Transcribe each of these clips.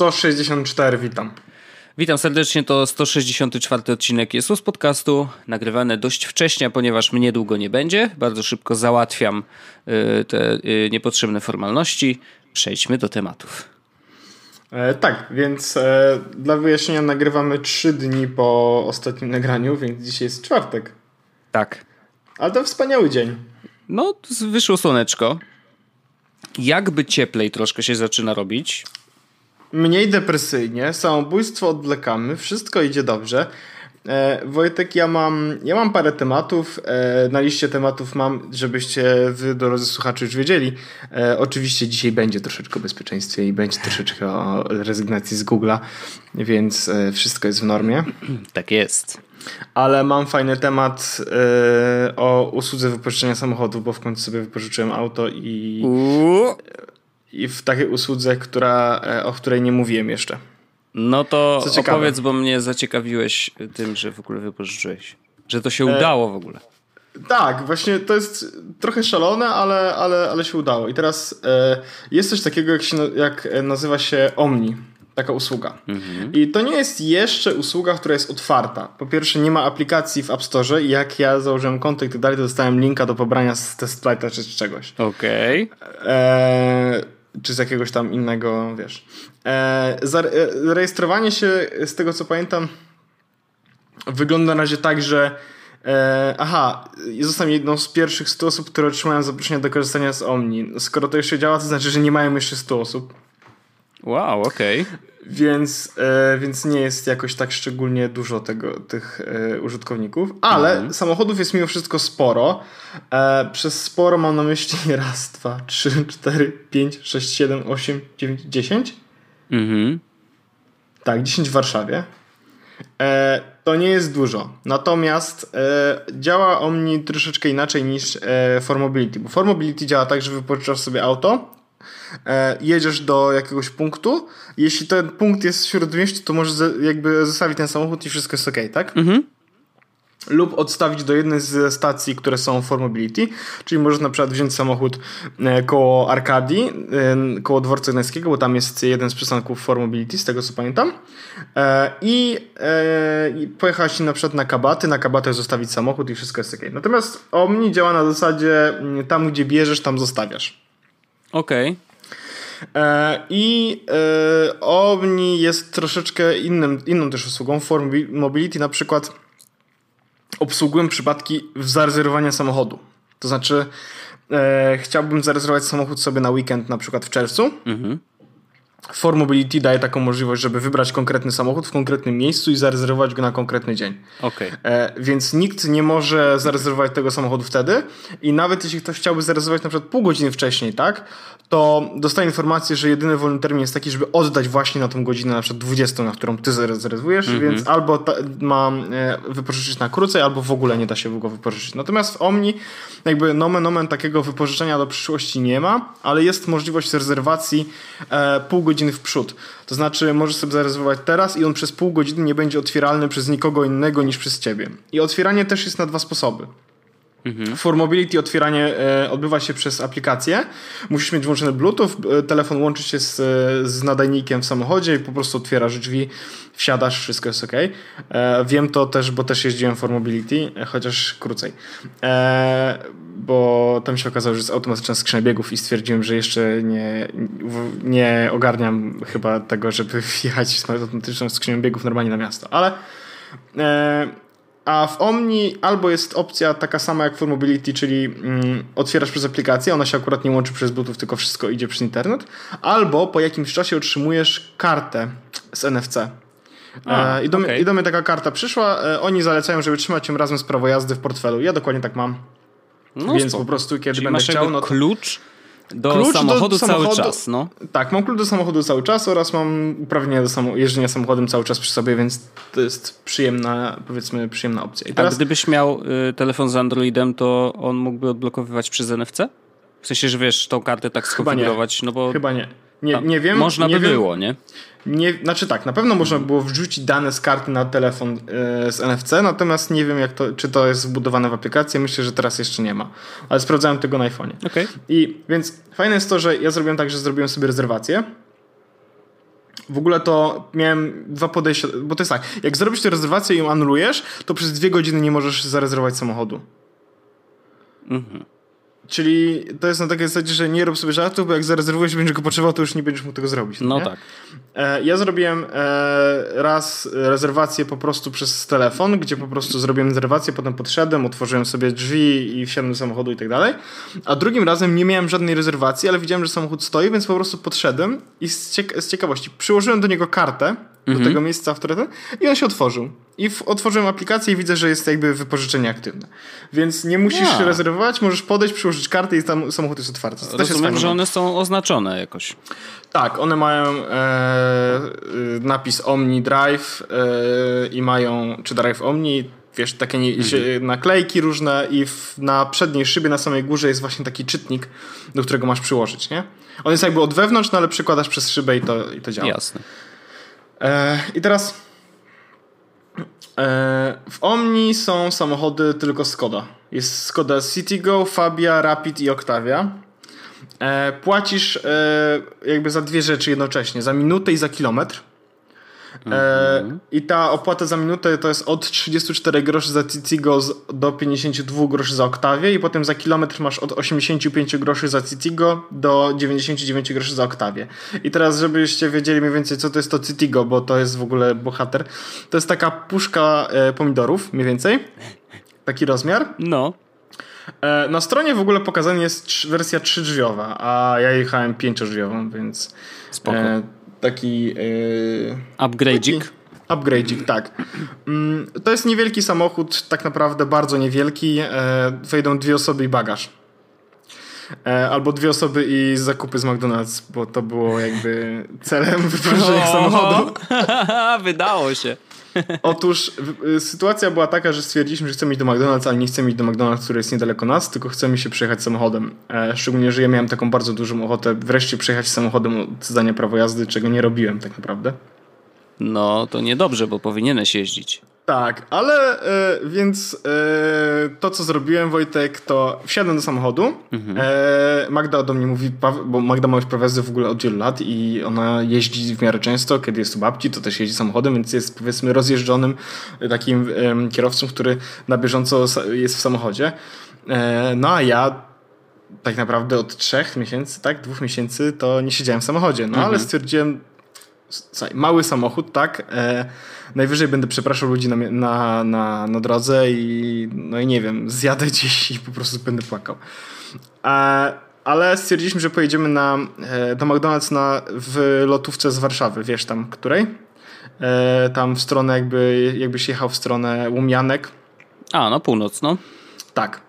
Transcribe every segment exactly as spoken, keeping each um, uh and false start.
sto sześćdziesiąt cztery, witam. Witam serdecznie, to sto sześćdziesiąty czwarty odcinek jest z podcastu, nagrywane dość wcześnie, ponieważ mnie długo nie będzie. Bardzo szybko załatwiam y, te y, niepotrzebne formalności. Przejdźmy do tematów. E, tak, więc e, dla wyjaśnienia nagrywamy trzy dni po ostatnim nagraniu, więc dzisiaj jest czwartek. Tak. Ale to wspaniały dzień. No, wyszło słoneczko. Jakby cieplej troszkę się zaczyna robić. Mniej depresyjnie, samobójstwo odwlekamy, wszystko idzie dobrze. E, Wojtek, ja mam, ja mam parę tematów, e, na liście tematów mam, żebyście wy, drodzy słuchacze, już wiedzieli. E, oczywiście dzisiaj będzie troszeczkę o bezpieczeństwie i będzie troszeczkę o rezygnacji z Google'a, więc e, wszystko jest w normie. Tak jest. Ale mam fajny temat e, o usłudze wypożyczenia samochodu, bo w końcu sobie wypożyczyłem auto i... Uuu. I w takiej usłudze, która, o której nie mówiłem jeszcze. No to opowiedz, bo mnie zaciekawiłeś tym, że w ogóle wypożyczyłeś. Że to się e... udało w ogóle. Tak, właśnie to jest trochę szalone, ale, ale, ale się udało. I teraz e, jest coś takiego, jak, się, jak nazywa się Omni. Taka usługa. Mhm. I to nie jest jeszcze usługa, która jest otwarta. Po pierwsze, nie ma aplikacji w App Store i jak ja założyłem konto i tak dalej, to dostałem linka do pobrania z test flighta czy z czegoś. Okej. Okay. E... czy z jakiegoś tam innego, wiesz. E, zarejestrowanie się, z tego co pamiętam, wygląda na razie tak, że e, aha, zostałem jedną z pierwszych stu osób, które otrzymają zaproszenie do korzystania z Omni. Skoro to jeszcze działa, to znaczy, że nie mają jeszcze stu osób. Wow, okej. Okay. Więc, e, więc nie jest jakoś tak szczególnie dużo tego, tych e, użytkowników, ale mhm. samochodów jest mimo wszystko sporo. E, przez sporo mam na myśli raz, dwa, trzy, cztery, pięć, sześć, siedem, osiem, dziewięć, dziesięć. Mhm. Tak, dziesięć w Warszawie. E, to nie jest dużo. Natomiast e, działa Omni troszeczkę inaczej niż e, four mobility, bo four mobility działa tak, że wypożyczasz sobie auto, jedziesz do jakiegoś punktu, jeśli ten punkt jest w śródmieściu, to możesz jakby zostawić ten samochód i wszystko jest okej, okay, tak? Mhm. Lub odstawić do jednej z stacji, które są four mobility, czyli możesz na przykład wziąć samochód koło Arkadii, koło Dworca Gdańskiego, bo tam jest jeden z przystanków four mobility, z tego co pamiętam, i pojechać na przykład na Kabaty, na Kabatach zostawić samochód i wszystko jest okej. Okay. Natomiast Omni działa na zasadzie tam, gdzie bierzesz, tam zostawiasz. Okej. Okay. I e, Omni jest troszeczkę innym, inną też usługą. four mobility na przykład obsługuję przypadki zarezerwowania samochodu. To znaczy e, chciałbym zarezerwować samochód sobie na weekend, na przykład w czerwcu. Mhm. four mobility daje taką możliwość, żeby wybrać konkretny samochód w konkretnym miejscu i zarezerwować go na konkretny dzień. Okay. E, więc nikt nie może zarezerwować tego samochodu wtedy i nawet jeśli ktoś chciałby zarezerwować na przykład pół godziny wcześniej, tak, to dostaje informację, że jedyny wolny termin jest taki, żeby oddać właśnie na tą godzinę, na przykład dwudziestą, na którą ty zarezerwujesz, mm-hmm. więc albo ta, mam e, wypożyczyć na krócej, albo w ogóle nie da się go wypożyczyć. Natomiast w Omni jakby nomen omen takiego wypożyczenia do przyszłości nie ma, ale jest możliwość rezerwacji e, pół godziny w przód. To znaczy możesz sobie zarezerwować teraz i on przez pół godziny nie będzie otwieralny przez nikogo innego niż przez ciebie. I otwieranie też jest na dwa sposoby. Mhm. four mobility otwieranie e, odbywa się przez aplikację. Musisz mieć włączony bluetooth, e, telefon łączy się z, e, z nadajnikiem w samochodzie i po prostu otwierasz drzwi, wsiadasz, wszystko jest ok. E, wiem to też, bo też jeździłem four mobility, e, chociaż krócej. E, bo tam się okazało, że jest automatyczna skrzynia biegów i stwierdziłem, że jeszcze nie, nie ogarniam chyba tego, żeby wjechać z automatyczną skrzynią biegów normalnie na miasto. Ale... E, A w Omni albo jest opcja taka sama jak w four mobility, czyli mm, otwierasz przez aplikację, ona się akurat nie łączy przez bluetooth, tylko wszystko idzie przez internet, albo po jakimś czasie otrzymujesz kartę z N F C. A, e, i, do okay. mi, I do mnie taka karta przyszła, e, oni zalecają, żeby trzymać ją razem z prawo jazdy w portfelu. Ja dokładnie tak mam. No Więc spoko. po prostu kiedy czyli będę masz chciał... No to... klucz do klucz samochodu do cały samochodu. czas, no. Tak, mam klucz do samochodu cały czas oraz mam uprawnienie do samo- jeżdżenia samochodem cały czas przy sobie, więc to jest przyjemna, powiedzmy, przyjemna opcja. I teraz... A gdybyś miał y, telefon z Androidem, to on mógłby odblokowywać przez N F C? W sensie, że wiesz, tą kartę tak skonfigurować, no bo... Chyba nie. Nie, nie wiem. Można nie by wiem. było, nie? nie? Znaczy tak, na pewno można by było wrzucić dane z karty na telefon yy, z N F C, natomiast nie wiem, jak to, czy to jest wbudowane w aplikację. Myślę, że teraz jeszcze nie ma. Ale sprawdzałem tego na iPhone'ie. Okay. I więc fajne jest to, że ja zrobiłem tak, że zrobiłem sobie rezerwację. W ogóle to miałem dwa podejścia, bo to jest tak, jak zrobisz tę rezerwację i ją anulujesz, to przez dwie godziny nie możesz zarezerwować samochodu. Mhm. Czyli to jest na takiej zasadzie, że nie rób sobie żartów, bo jak zarezerwujesz, będziesz go potrzebował, to już nie będziesz mógł tego zrobić. No nie? Tak. Ja zrobiłem raz rezerwację po prostu przez telefon, gdzie po prostu zrobiłem rezerwację, potem podszedłem, otworzyłem sobie drzwi i wsiadłem do samochodu i tak dalej. A drugim razem nie miałem żadnej rezerwacji, ale widziałem, że samochód stoi, więc po prostu podszedłem i z, cieka- z ciekawości przyłożyłem do niego kartę, do mhm. tego miejsca, w które ten, i on się otworzył. I w, otworzyłem aplikację i widzę, że jest jakby wypożyczenie aktywne. Więc nie musisz ja. się rezerwować, możesz podejść, przyłożyć kartę i tam samochód jest otwarty. To Rozumiem, jest że one są oznaczone jakoś. Tak, one mają e, napis Omni Drive e, i mają, czy Drive Omni, wiesz, takie nie, mhm. naklejki różne i w, na przedniej szybie, na samej górze jest właśnie taki czytnik, do którego masz przyłożyć, nie? On jest jakby od wewnątrz, no ale przykładasz przez szybę i to, i to działa. Jasne. I teraz w Omni są samochody tylko Škoda. Jest Škoda Citigo, Fabia, Rapid i Octavia. Płacisz jakby za dwie rzeczy jednocześnie, za minutę i za kilometr. Mm-hmm. I ta opłata za minutę to jest od trzydzieści cztery groszy za Citigo do pięćdziesiąt dwa groszy za Octavię i potem za kilometr masz od osiemdziesiąt pięć groszy za Citigo do dziewięćdziesiąt dziewięć groszy za Octavię. I teraz żebyście wiedzieli mniej więcej co to jest to Citigo, bo to jest w ogóle bohater, to jest taka puszka pomidorów mniej więcej, taki rozmiar. No. Na stronie w ogóle pokazana jest wersja trzydrzwiowa, a ja jechałem pięciodrzwiową, więc spoko. Taki... Yy, upgrade'ik. Upgrade'ik, tak. Mm, to jest niewielki samochód, tak naprawdę bardzo niewielki. E, wejdą dwie osoby i bagaż. E, albo dwie osoby i zakupy z McDonald's, bo to było jakby celem wypożyczenia samochodu. Wydało się. Otóż y, sytuacja była taka, że stwierdziliśmy, że chcemy iść do McDonald's, ale nie chcemy iść do McDonald's, który jest niedaleko nas, tylko chcemy się przejechać samochodem. E, szczególnie, że ja miałem taką bardzo dużą ochotę wreszcie przejechać samochodem od zdania prawo jazdy, czego nie robiłem tak naprawdę. No, to niedobrze, bo powinieneś jeździć. Tak, ale e, więc e, to, co zrobiłem, Wojtek, to wsiadłem do samochodu. Mhm. E, Magda do mnie mówi, bo Magda ma już prawo jazdy w ogóle od wielu lat i ona jeździ w miarę często. Kiedy jest u babci, to też jeździ samochodem, więc jest powiedzmy rozjeżdżonym takim e, kierowcą, który na bieżąco jest w samochodzie. E, no a ja tak naprawdę od trzech miesięcy, tak, dwóch miesięcy to nie siedziałem w samochodzie. No mhm. ale stwierdziłem, mały samochód, tak? E, najwyżej będę przepraszał ludzi na, na, na, na drodze i no i nie wiem, zjadę gdzieś i po prostu będę płakał. E, ale stwierdziliśmy, że pojedziemy na, e, do McDonald's na, w lotówce z Warszawy, wiesz tam której? E, tam w stronę jakby, jakbyś jechał w stronę Łomianek. A, no północ, no. Tak.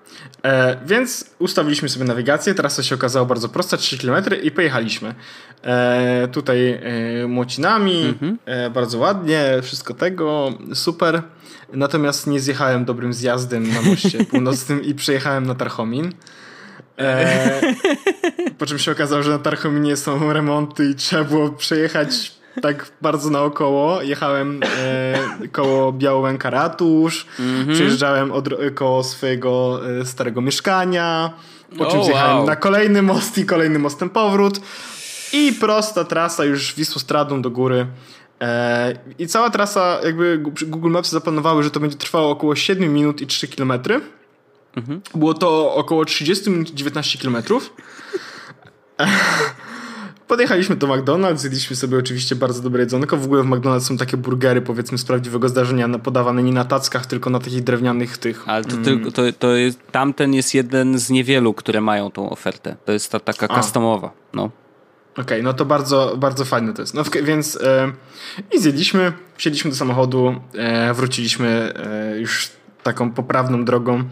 E, więc ustawiliśmy sobie nawigację, trasa się okazała bardzo prosta, trzy kilometry i pojechaliśmy e, tutaj e, młocinami, mhm. e, bardzo ładnie, wszystko tego, super, natomiast nie zjechałem dobrym zjazdem na moście północnym i przejechałem na Tarchomin. E, po czym się okazało, że na Tarchominie są remonty i trzeba było przejechać tak bardzo naokoło. Jechałem e, koło Białęka Ratusz, mm-hmm. przejeżdżałem od, koło swojego e, starego mieszkania, po czym oh, zjechałem wow. na kolejny most i kolejnym mostem powrót i prosta trasa już Wisłostradą do góry. E, I cała trasa, jakby Google Maps zaplanowały, że to będzie trwało około siedem minut i trzy kilometry. Mm-hmm. Było to około trzydzieści minut i dziewiętnaście kilometrów. E, Podjechaliśmy do McDonald's, zjedliśmy sobie oczywiście bardzo dobre jedzonko. W ogóle w McDonald's są takie burgery, powiedzmy, z prawdziwego zdarzenia, podawane nie na tackach, tylko na takich drewnianych tych... Ale to, mm. to, to jest, tamten jest jeden z niewielu, które mają tą ofertę. To jest ta taka A. customowa. No. Okej, okay, no to bardzo, bardzo fajne to jest. No więc e, i zjedliśmy, wsiedliśmy do samochodu, e, wróciliśmy e, już taką poprawną drogą.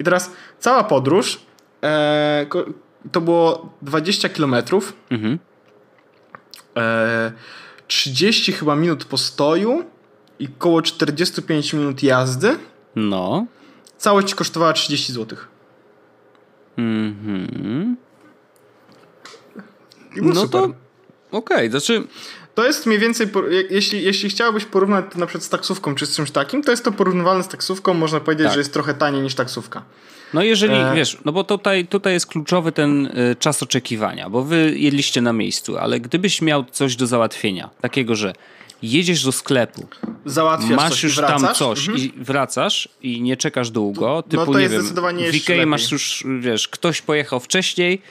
I teraz cała podróż e, ko, to było dwadzieścia kilometrów. Mhm. trzydzieści chyba minut postoju i koło czterdzieści pięć minut jazdy. No. Całość ci kosztowała trzydzieści złotych. Mhm. No super. To okej, okay, znaczy to jest mniej więcej, jeśli, jeśli chciałbyś porównać to na przykład z taksówką czy z czymś takim, to jest to porównywalne z taksówką, można powiedzieć, tak, że jest trochę taniej niż taksówka. No jeżeli, e... wiesz, no bo tutaj, tutaj jest kluczowy ten czas oczekiwania, bo wy jedliście na miejscu, ale gdybyś miał coś do załatwienia, takiego, że jedziesz do sklepu, załatwiasz masz coś już i wracasz? tam coś mhm. i wracasz i nie czekasz długo, typu, no to jest nie wiem, w Ikei masz już, wiesz, ktoś pojechał wcześniej,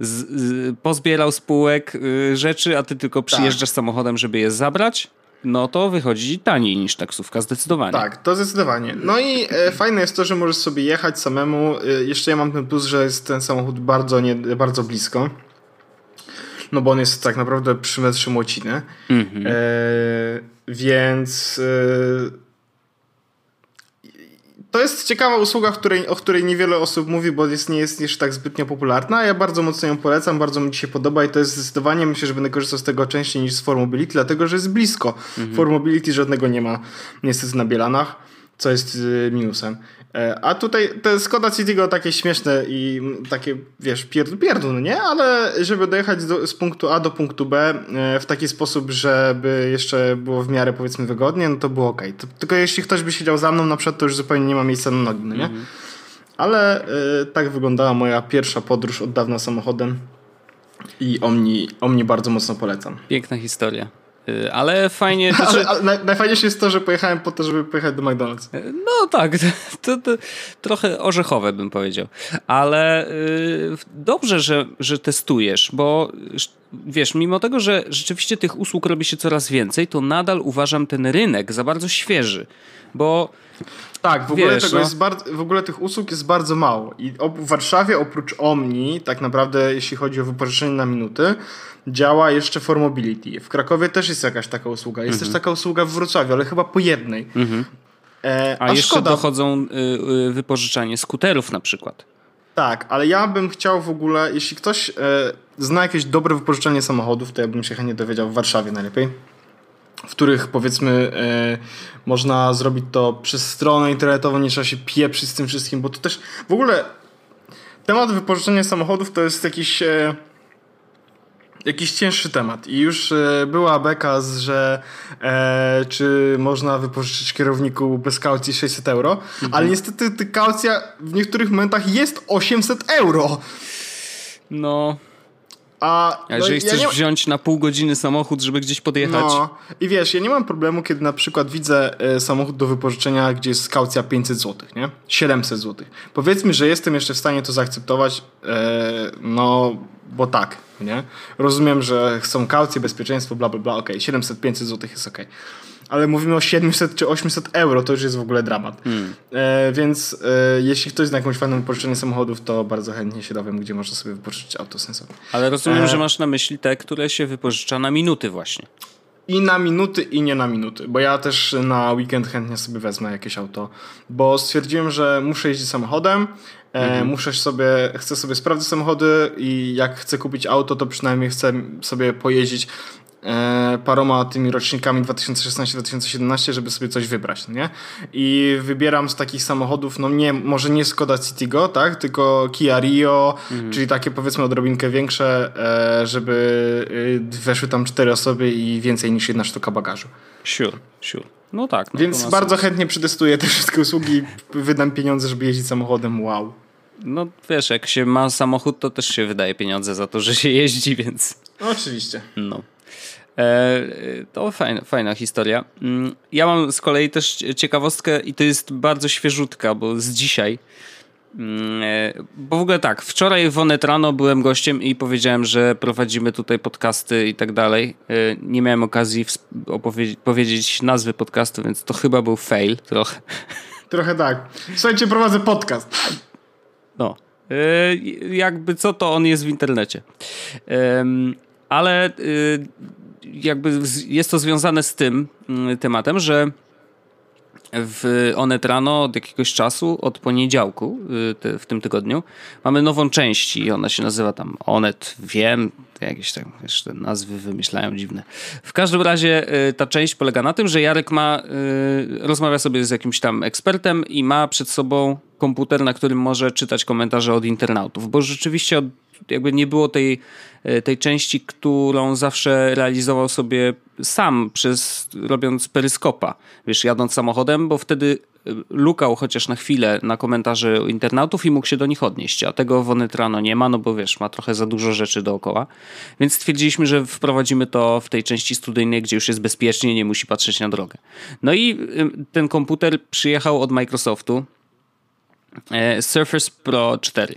Z, z, pozbierał z półek y, rzeczy, a ty tylko przyjeżdżasz tak. samochodem, żeby je zabrać, no to wychodzi taniej niż taksówka, zdecydowanie. Tak, to zdecydowanie. No i e, fajne jest to, że możesz sobie jechać samemu. E, jeszcze ja mam ten plus, że jest ten samochód bardzo, nie, bardzo blisko. No bo on jest tak naprawdę przy metrze Młociny. Mhm. E, więc... E, To jest ciekawa usługa, której, o której niewiele osób mówi, bo jest, nie jest jeszcze tak zbytnio popularna. Ja bardzo mocno ją polecam, bardzo mi się podoba i to jest zdecydowanie, myślę, że będę korzystał z tego częściej niż z four mobility, dlatego że jest blisko. Mhm. four mobility żadnego nie ma niestety na Bielanach, co jest minusem. A tutaj te Škoda Citigo takie śmieszne i takie, wiesz, pierdun, pierdun, nie? Ale żeby dojechać do, z punktu A do punktu B w taki sposób, żeby jeszcze było w miarę, powiedzmy, wygodnie, no to było okej. Okay. Tylko jeśli ktoś by siedział za mną na przykład, to już zupełnie nie ma miejsca na nogi, no nie? Mhm. Ale y, tak wyglądała moja pierwsza podróż od dawna samochodem i Omni, Omni bardzo mocno polecam. Piękna historia. Ale fajnie... To, że... ale, ale najfajniejsze jest to, że pojechałem po to, żeby pojechać do McDonald's. No tak, to, to trochę orzechowe bym powiedział. Ale yy, dobrze, że, że testujesz, bo wiesz, mimo tego, że rzeczywiście tych usług robi się coraz więcej, to nadal uważam ten rynek za bardzo świeży, bo... Tak, w ogóle, wiesz, tego no. jest bardzo, w ogóle tych usług jest bardzo mało. I w Warszawie oprócz Omni, tak naprawdę jeśli chodzi o wypożyczenie na minuty, działa jeszcze four mobility. W Krakowie też jest jakaś taka usługa. Jest mhm. też taka usługa w Wrocławiu, ale chyba po jednej. Mhm. E, a, a jeszcze Škoda... dochodzą y, y, wypożyczanie skuterów na przykład. Tak, ale ja bym chciał w ogóle, jeśli ktoś y, zna jakieś dobre wypożyczenie samochodów, to ja bym się chętnie dowiedział w Warszawie najlepiej, w których, powiedzmy, yy, można zrobić to przez stronę internetową, nie trzeba się pieprzyć z tym wszystkim, bo to też w ogóle temat wypożyczenia samochodów to jest jakiś yy, jakiś cięższy temat i już yy, była beka, że yy, czy można wypożyczyć kierowniku bez kaucji sześćset euro, mhm. ale niestety ta kaucja w niektórych momentach jest osiemset euro. No... A, A jeżeli no, chcesz ja nie... wziąć na pół godziny samochód, żeby gdzieś podjechać. No i wiesz, ja nie mam problemu, kiedy na przykład widzę e, samochód do wypożyczenia, gdzie jest kaucja pięćset złotych, nie? siedemset złotych. Powiedzmy, że jestem jeszcze w stanie to zaakceptować, e, no bo tak, nie? Rozumiem, że są kaucje, bezpieczeństwo, bla bla bla, okej, okay. siedemset, pięćset złotych jest okej. Okay. Ale mówimy o siedemset czy osiemset euro, to już jest w ogóle dramat. Hmm. E, więc e, jeśli ktoś zna jakąś fajną wypożyczenie samochodów, to bardzo chętnie się dowiem, gdzie można sobie wypożyczyć auto sensowe. Ale rozumiem, e... że masz na myśli te, które się wypożycza na minuty właśnie. I na minuty, i nie na minuty. Bo ja też na weekend chętnie sobie wezmę jakieś auto. Bo stwierdziłem, że muszę jeździć samochodem, mhm. muszę sobie, chcę sobie sprawdzić samochody i jak chcę kupić auto, to przynajmniej chcę sobie pojeździć paroma tymi rocznikami dwa tysiące szesnaście dwa tysiące siedemnaście, żeby sobie coś wybrać, nie? I wybieram z takich samochodów, no nie, może nie Škoda Citigo, tak? Tylko Kia Rio, mhm. czyli takie, powiedzmy, odrobinkę większe, żeby weszły tam cztery osoby i więcej niż jedna sztuka bagażu. Sure, sure. No tak. No więc bardzo sens. Chętnie przetestuję te wszystkie usługi, wydam pieniądze, żeby jeździć samochodem, wow. No wiesz, jak się ma samochód, to też się wydaje pieniądze za to, że się jeździ, więc... No, oczywiście. No. To fajna, fajna historia. Ja mam z kolei też ciekawostkę i to jest bardzo świeżutka, bo z dzisiaj. Bo w ogóle tak, wczoraj w ONET Rano byłem gościem i powiedziałem, że prowadzimy tutaj podcasty i tak dalej. Nie miałem okazji opowiedzieć powiedzieć nazwy podcastu, więc to chyba był fail trochę. Trochę tak. Słuchajcie, prowadzę podcast. No. Jakby co, to on jest w internecie. Ale jakby jest to związane z tym tematem, że w ONET Rano od jakiegoś czasu, od poniedziałku w tym tygodniu, mamy nową część i ona się nazywa tam ONET, wiem, jakieś tam jeszcze nazwy wymyślają dziwne. W każdym razie ta część polega na tym, że Jarek ma, rozmawia sobie z jakimś tam ekspertem i ma przed sobą komputer, na którym może czytać komentarze od internautów, bo rzeczywiście od jakby nie było tej, tej części, którą zawsze realizował sobie sam, przez, robiąc Periscopa, wiesz, jadąc samochodem, bo wtedy lukał chociaż na chwilę na komentarze internautów i mógł się do nich odnieść, a tego w ONET Rano nie ma, no bo wiesz, ma trochę za dużo rzeczy dookoła, więc stwierdziliśmy, że wprowadzimy to w tej części studyjnej, gdzie już jest bezpiecznie, nie musi patrzeć na drogę. No i ten komputer przyjechał od Microsoftu, Surface Pro cztery.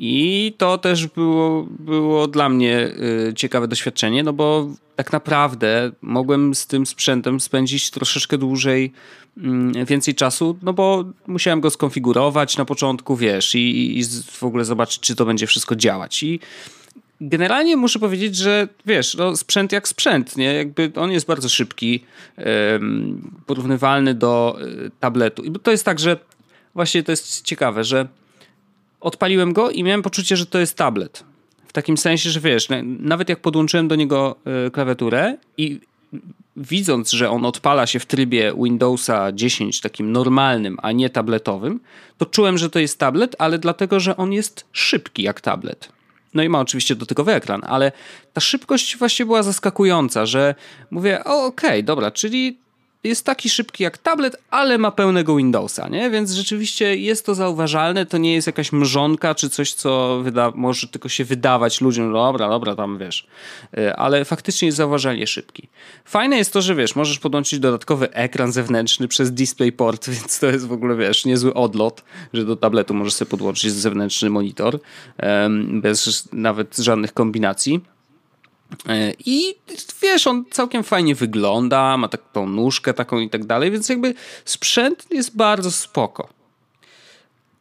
I to też było, było dla mnie ciekawe doświadczenie, no bo tak naprawdę mogłem z tym sprzętem spędzić troszeczkę dłużej, więcej czasu, no bo musiałem go skonfigurować na początku, wiesz, i, i w ogóle zobaczyć, czy to będzie wszystko działać. I generalnie muszę powiedzieć, że wiesz, no sprzęt jak sprzęt, nie? Jakby on jest bardzo szybki, porównywalny do tabletu. I to jest tak, że właśnie to jest ciekawe, że odpaliłem go i miałem poczucie, że to jest tablet. W takim sensie, że wiesz, nawet jak podłączyłem do niego klawiaturę i widząc, że on odpala się w trybie Windowsa dziesięć, takim normalnym, a nie tabletowym, to czułem, że to jest tablet, ale dlatego, że on jest szybki jak tablet. No i ma oczywiście dotykowy ekran, ale ta szybkość właśnie była zaskakująca, że mówię, o okej, okay, dobra, czyli jest taki szybki jak tablet, ale ma pełnego Windowsa, nie? Więc rzeczywiście jest to zauważalne, to nie jest jakaś mrzonka czy coś, co wyda- może tylko się wydawać ludziom, dobra, dobra, tam wiesz, ale faktycznie jest zauważalnie szybki. Fajne jest to, że wiesz, możesz podłączyć dodatkowy ekran zewnętrzny przez DisplayPort, więc to jest w ogóle, wiesz, niezły odlot, że do tabletu możesz sobie podłączyć zewnętrzny monitor, bez nawet żadnych kombinacji. I wiesz, on całkiem fajnie wygląda, ma tak tą nóżkę taką i tak dalej, więc jakby sprzęt jest bardzo spoko.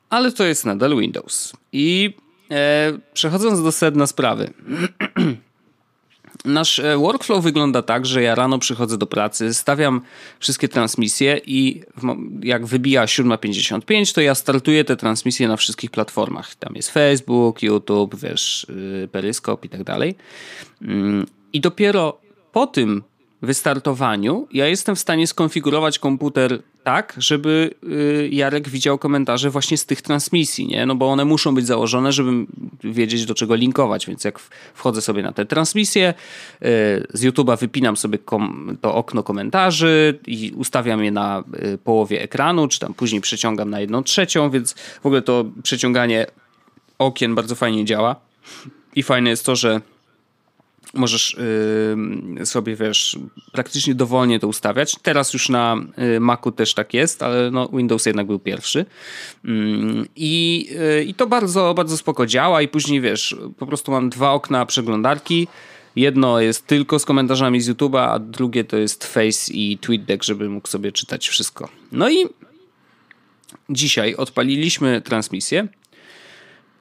Ale to jest nadal Windows. I e, przechodząc do sedna sprawy. Nasz workflow wygląda tak, że ja rano przychodzę do pracy, stawiam wszystkie transmisje i jak wybija siódma pięćdziesiąt pięć, to ja startuję te transmisje na wszystkich platformach. Tam jest Facebook, YouTube, wiesz, Periscope i tak dalej. I dopiero po tym wystartowaniu ja jestem w stanie skonfigurować komputer tak, żeby Jarek widział komentarze właśnie z tych transmisji, nie? No bo one muszą być założone, żebym wiedzieć, do czego linkować, więc jak wchodzę sobie na te transmisje, z YouTube'a wypinam sobie kom- to okno komentarzy i ustawiam je na połowie ekranu, czy tam później przeciągam na jedną trzecią, więc w ogóle to przeciąganie okien bardzo fajnie działa i fajne jest to, że możesz yy, sobie, wiesz, praktycznie dowolnie to ustawiać. Teraz już na Macu też tak jest, ale no Windows jednak był pierwszy. I yy, yy, yy, to bardzo, bardzo spoko działa i później, wiesz, po prostu mam dwa okna przeglądarki. Jedno jest tylko z komentarzami z YouTube'a, a drugie to jest Face i TweetDeck, żeby mógł sobie czytać wszystko. No i dzisiaj odpaliliśmy transmisję.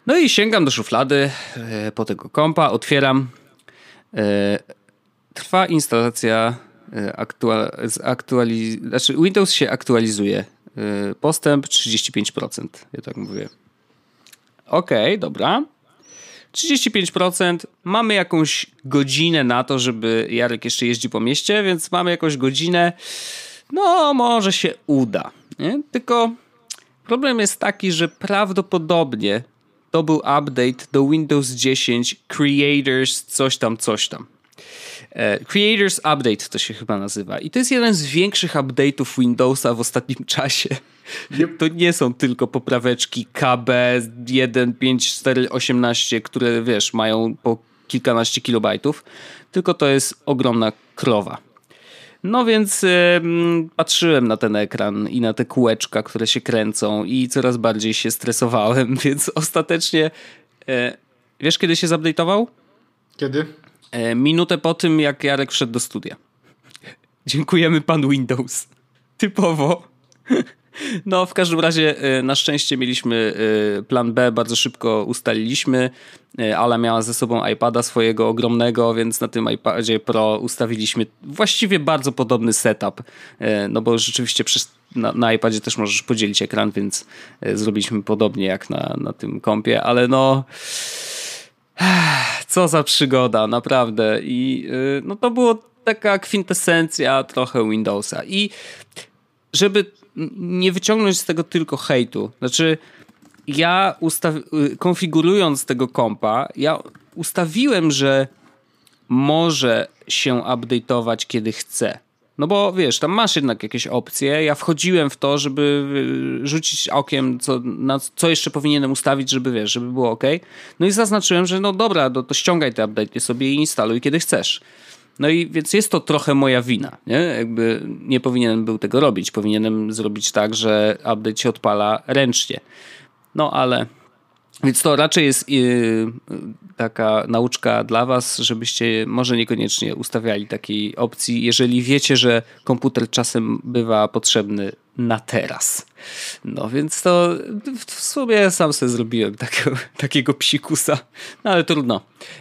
No i sięgam do szuflady yy, po tego kompa, otwieram. Trwa instalacja aktua- aktualiz- znaczy Windows się aktualizuje, postęp trzydzieści pięć procent, ja tak mówię, okej, okay, dobra, trzydzieści pięć procent, mamy jakąś godzinę na to, żeby Jarek jeszcze jeździ po mieście, więc mamy jakąś godzinę, no może się uda, nie? Tylko problem jest taki, że prawdopodobnie to był update do Windows dziesięć Creators coś tam, coś tam. Creators' Update to się chyba nazywa. I to jest jeden z większych update'ów Windowsa w ostatnim czasie. Yep. To nie są tylko popraweczki K B jeden pięć cztery osiemnaście, które wiesz, mają po kilkanaście kilobajtów, tylko to jest ogromna krowa. No więc yy, patrzyłem na ten ekran i na te kółeczka, które się kręcą i coraz bardziej się stresowałem, więc ostatecznie yy, wiesz, kiedy się zupdate'ował? Kiedy? Yy, minutę po tym, jak Jarek wszedł do studia. Dziękujemy pan Windows. Typowo. No w każdym razie yy, na szczęście mieliśmy yy, plan B, bardzo szybko ustaliliśmy. Ala miała ze sobą iPada swojego ogromnego, więc na tym iPadzie Pro ustawiliśmy właściwie bardzo podobny setup, no bo rzeczywiście przez, na, na iPadzie też możesz podzielić ekran, więc zrobiliśmy podobnie jak na, na tym kompie, ale no co za przygoda, naprawdę. I no to było taka kwintesencja trochę Windowsa i żeby nie wyciągnąć z tego tylko hejtu, znaczy ja ustaw- konfigurując tego kompa, ja ustawiłem, że może się update'ować, kiedy chce. No bo wiesz, tam masz jednak jakieś opcje. Ja wchodziłem w to, żeby rzucić okiem, co, na co jeszcze powinienem ustawić, żeby wiesz, żeby było ok. No i zaznaczyłem, że no dobra, to, to ściągaj te update'y sobie i instaluj, kiedy chcesz. No i więc jest to trochę moja wina, nie? Jakby nie powinienem był tego robić. Powinienem zrobić tak, że update się odpala ręcznie. No ale... Więc to raczej jest yy, taka nauczka dla was, żebyście może niekoniecznie ustawiali takiej opcji, jeżeli wiecie, że komputer czasem bywa potrzebny na teraz. No więc to w sumie sam sobie zrobiłem takiego, takiego psikusa. No ale trudno.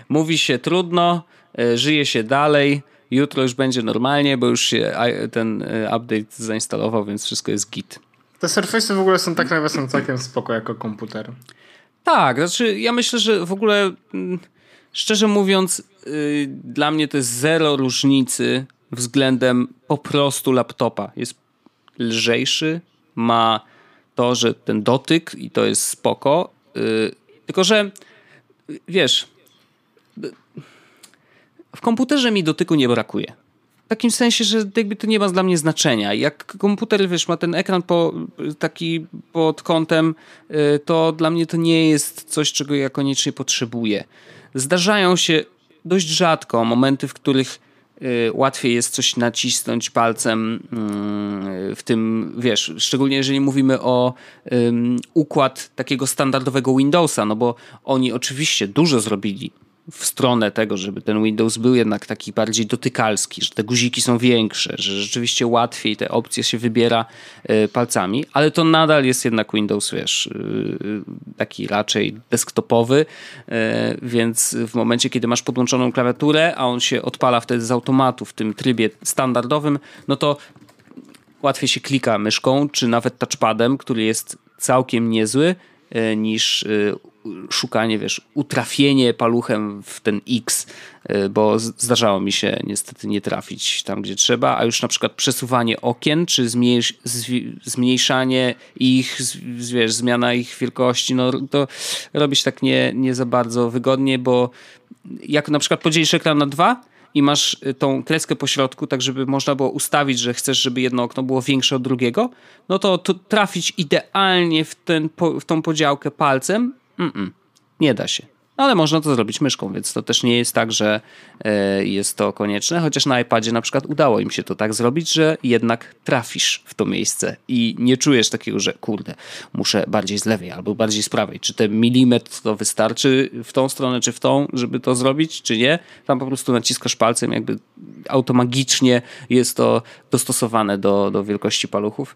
Mówi się trudno, yy, żyje się dalej. Jutro już będzie normalnie, bo już się ten update zainstalował, więc wszystko jest git. Te Surface'y w ogóle są tak naprawdę są całkiem spoko jako komputer. Tak, znaczy ja myślę, że w ogóle szczerze mówiąc yy, dla mnie to jest zero różnicy względem po prostu laptopa. Jest lżejszy, ma to, że ten dotyk i to jest spoko, yy, tylko że wiesz, w komputerze mi dotyku nie brakuje. W takim sensie, że jakby to nie ma dla mnie znaczenia. Jak komputer, wiesz, ma ten ekran po, taki pod kątem, to dla mnie to nie jest coś, czego ja koniecznie potrzebuję. Zdarzają się dość rzadko momenty, w których łatwiej jest coś nacisnąć palcem w tym, wiesz, szczególnie jeżeli mówimy o um, układ takiego standardowego Windowsa, no bo oni oczywiście dużo zrobili w stronę tego, żeby ten Windows był jednak taki bardziej dotykalski, że te guziki są większe, że rzeczywiście łatwiej te opcje się wybiera y, palcami, ale to nadal jest jednak Windows, wiesz, y, taki raczej desktopowy, y, więc w momencie, kiedy masz podłączoną klawiaturę, a on się odpala wtedy z automatu w tym trybie standardowym, no to łatwiej się klika myszką, czy nawet touchpadem, który jest całkiem niezły, y, niż y, szukanie, wiesz, utrafienie paluchem w ten X, bo zdarzało mi się niestety nie trafić tam, gdzie trzeba, a już na przykład przesuwanie okien, czy zmniejsz- zmniejszanie ich, wiesz, zmiana ich wielkości, no to robi się tak nie, nie za bardzo wygodnie, bo jak na przykład podzielisz ekran na dwa i masz tą kreskę po środku, tak żeby można było ustawić, że chcesz, żeby jedno okno było większe od drugiego, no to, to trafić idealnie w, ten, w tą podziałkę palcem, Mm-mm, nie da się. No, ale można to zrobić myszką, więc to też nie jest tak, że y, jest to konieczne, chociaż na iPadzie na przykład udało im się to tak zrobić, że jednak trafisz w to miejsce i nie czujesz takiego, że kurde, muszę bardziej z lewej albo bardziej z prawej. Czy ten milimetr to wystarczy w tą stronę, czy w tą, żeby to zrobić, czy nie? Tam po prostu naciskasz palcem, jakby automagicznie jest to dostosowane do, do wielkości paluchów.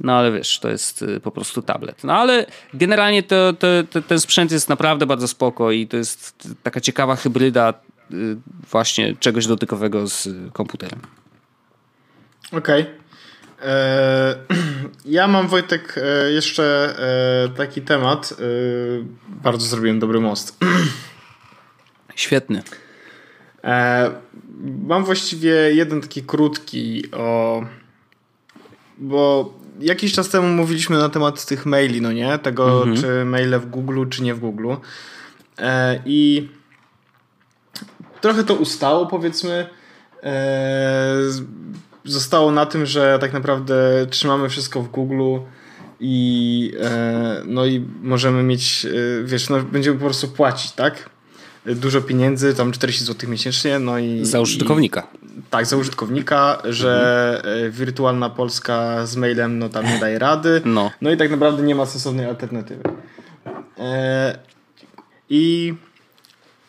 No ale wiesz, to jest po prostu tablet. No ale generalnie to, to, to, ten sprzęt jest naprawdę bardzo spoko i to jest taka ciekawa hybryda właśnie czegoś dotykowego z komputerem. Okej. Okay. Ja mam, Wojtek, jeszcze taki temat. Bardzo zrobiłem dobry most. Świetny. Mam właściwie jeden taki krótki o... Bo jakiś czas temu mówiliśmy na temat tych maili, no nie? Tego, mhm. czy maile w Google, czy nie w Google. E, I trochę to ustało, powiedzmy. E, zostało na tym, że tak naprawdę trzymamy wszystko w Google i e, no i możemy mieć, wiesz, no będziemy po prostu płacić, tak? Dużo pieniędzy, tam czterdzieści złotych miesięcznie, no i... Za użytkownika. I, tak, za użytkownika, że mhm. wirtualna Polska z mailem, no tam nie daje rady. No, no i tak naprawdę nie ma sensownej alternatywy. E, I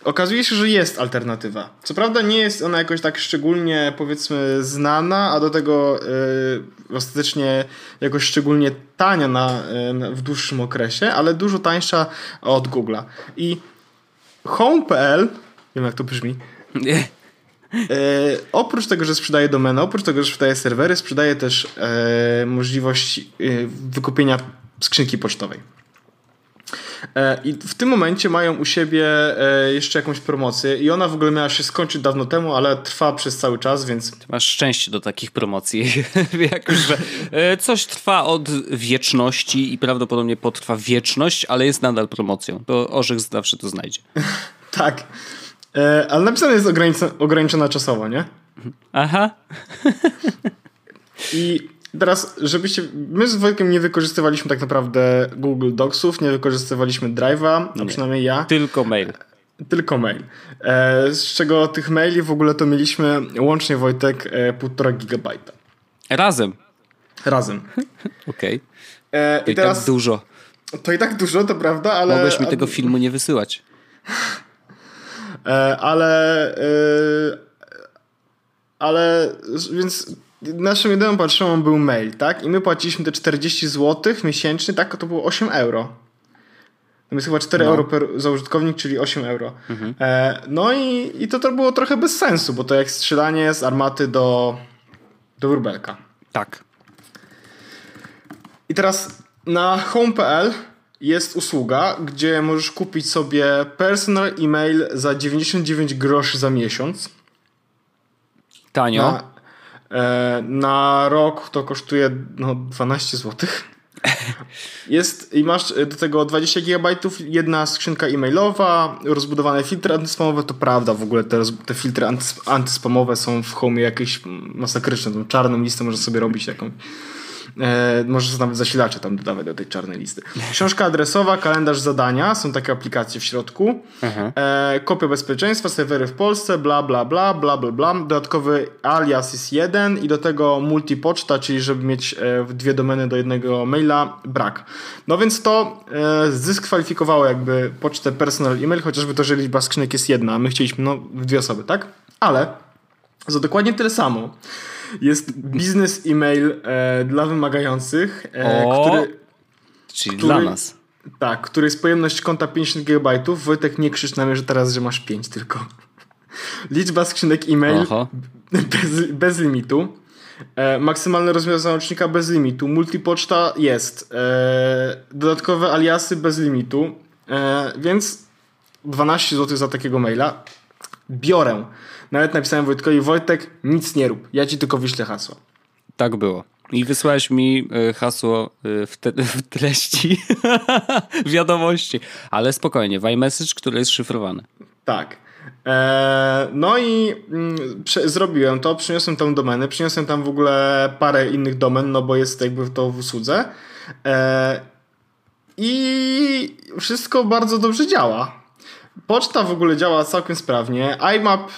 okazuje się, że jest alternatywa. Co prawda nie jest ona jakoś tak szczególnie, powiedzmy, znana, a do tego y, ostatecznie jakoś szczególnie tania na, y, w dłuższym okresie, ale dużo tańsza od Google'a. I Home kropka p l, wiem jak to brzmi, e, oprócz tego, że sprzedaje domenę, oprócz tego, że sprzedaje serwery, sprzedaje też e, możliwość e, wykupienia skrzynki pocztowej. i w tym momencie mają u siebie jeszcze jakąś promocję i ona w ogóle miała się skończyć dawno temu, ale trwa przez cały czas, więc... Ty masz szczęście do takich promocji, jakoś, że coś trwa od wieczności i prawdopodobnie potrwa wieczność, ale jest nadal promocją, bo orzech zawsze to znajdzie. Tak, ale napisane jest ograniczona, ograniczona czasowo, nie? Aha. I teraz, żebyście... My z Wojtkiem nie wykorzystywaliśmy tak naprawdę Google Docsów, nie wykorzystywaliśmy Drive'a, a przynajmniej ja. Tylko mail. Tylko mail. Z czego tych maili w ogóle to mieliśmy łącznie, Wojtek, półtora gigabajta. Razem? Razem. Okej. Okay. To i teraz, tak dużo. To i tak dużo, to prawda, ale... Mogłeś mi tego filmu nie wysyłać. ale... Ale... Więc... Naszą jedyną patrzoną był mail, tak? I my płaciliśmy te czterdzieści złotych miesięcznie, tak? To było osiem euro. To jest chyba cztery euro per, za użytkownik, czyli osiem euro. Mhm. E, no i, i to, to było trochę bez sensu, bo to jak strzelanie z armaty do, do wróbelka. Tak. I teraz na home kropka p l jest usługa, gdzie możesz kupić sobie personal email za dziewięćdziesiąt dziewięć groszy za miesiąc. Tanio. Na, Na rok to kosztuje no, dwanaście złotych. Jest, i masz do tego dwadzieścia gigabajtów, jedna skrzynka e-mailowa, rozbudowane filtry antyspamowe. To prawda, w ogóle te, te filtry antyspamowe są w Home jakieś masakryczne. Tą czarną listę można sobie robić taką. E, możesz nawet zasilacze tam dodawać do tej czarnej listy. Książka adresowa, kalendarz zadania, są takie aplikacje w środku, e, kopia bezpieczeństwa, serwery w Polsce, bla bla bla bla bla bla, dodatkowy alias jest jeden i do tego multipoczta, czyli żeby mieć e, dwie domeny do jednego maila, brak. No więc to e, zdyskwalifikowało jakby pocztę personal email, chociażby to, że liczba skrzynek jest jedna, a my chcieliśmy no w dwie osoby, tak? Ale za dokładnie tyle samo jest biznes e-mail e, dla wymagających, e, o, który... Czyli który, dla nas. Tak, który jest pojemność konta pięćdziesiąt gigabajtów. Wojtek, nie krzycz na mnie, że teraz, że masz pięć tylko. Liczba skrzynek e-mail bez, bez limitu. E, maksymalny rozmiar załącznika bez limitu. Multipoczta jest. E, dodatkowe aliasy bez limitu. E, więc dwanaście złotych za takiego maila. Biorę. Nawet napisałem Wojtkowi: Wojtek, nic nie rób, ja ci tylko wyślę hasło. Tak było. I wysłałeś mi hasło w, te, w treści wiadomości. Ale spokojnie, w iMessage, który jest szyfrowany. Tak. Eee, no i mm, prze- zrobiłem to, przyniosłem tam domenę, przyniosłem tam w ogóle parę innych domen, no bo jest jakby to w usłudze. Eee, I wszystko bardzo dobrze działa. Poczta w ogóle działa całkiem sprawnie. iMap,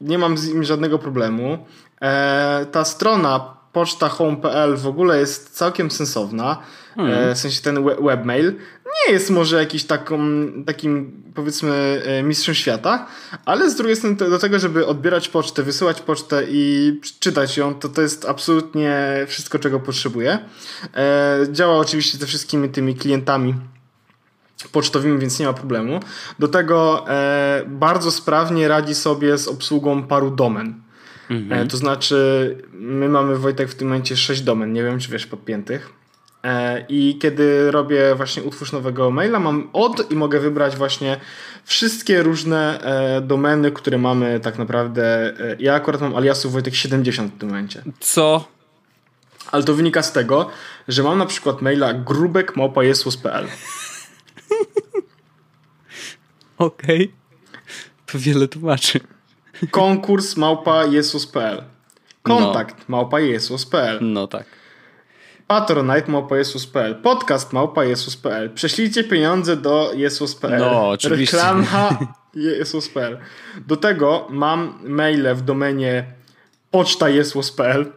nie mam z nim żadnego problemu. Eee, ta strona poczta home kropka p l w ogóle jest całkiem sensowna. Hmm. Eee, w sensie ten we- webmail nie jest może jakiś taką, takim powiedzmy mistrzem świata, ale z drugiej strony do tego, żeby odbierać pocztę, wysyłać pocztę i czytać ją, to to jest absolutnie wszystko, czego potrzebuję. Eee, działa oczywiście ze wszystkimi tymi klientami pocztowymi, więc nie ma problemu. Do tego e, bardzo sprawnie radzi sobie z obsługą paru domen. Mhm. E, to znaczy my mamy, Wojtek, w tym momencie sześć domen, nie wiem czy wiesz, podpiętych. E, I kiedy robię właśnie utwórz nowego maila, mam od i mogę wybrać właśnie wszystkie różne e, domeny, które mamy tak naprawdę. E, ja akurat mam aliasów, Wojtek, siedemdziesiąt w tym momencie. Co? Ale to wynika z tego, że mam na przykład maila grubek małpa jesus kropka p l. Okej. Okay. To wiele tłumaczy. Konkurs małpa jesus kropka p l. Kontakt no. małpa jesus kropka p l. No tak. Patronite małpa jesus kropka p l. Podcast małpa jesus kropka p l. Prześlijcie pieniądze do jesus kropka p l. No, oczywiście. Reklama jesus kropka p l. Do tego mam maile w domenie poczta jesus kropka p l,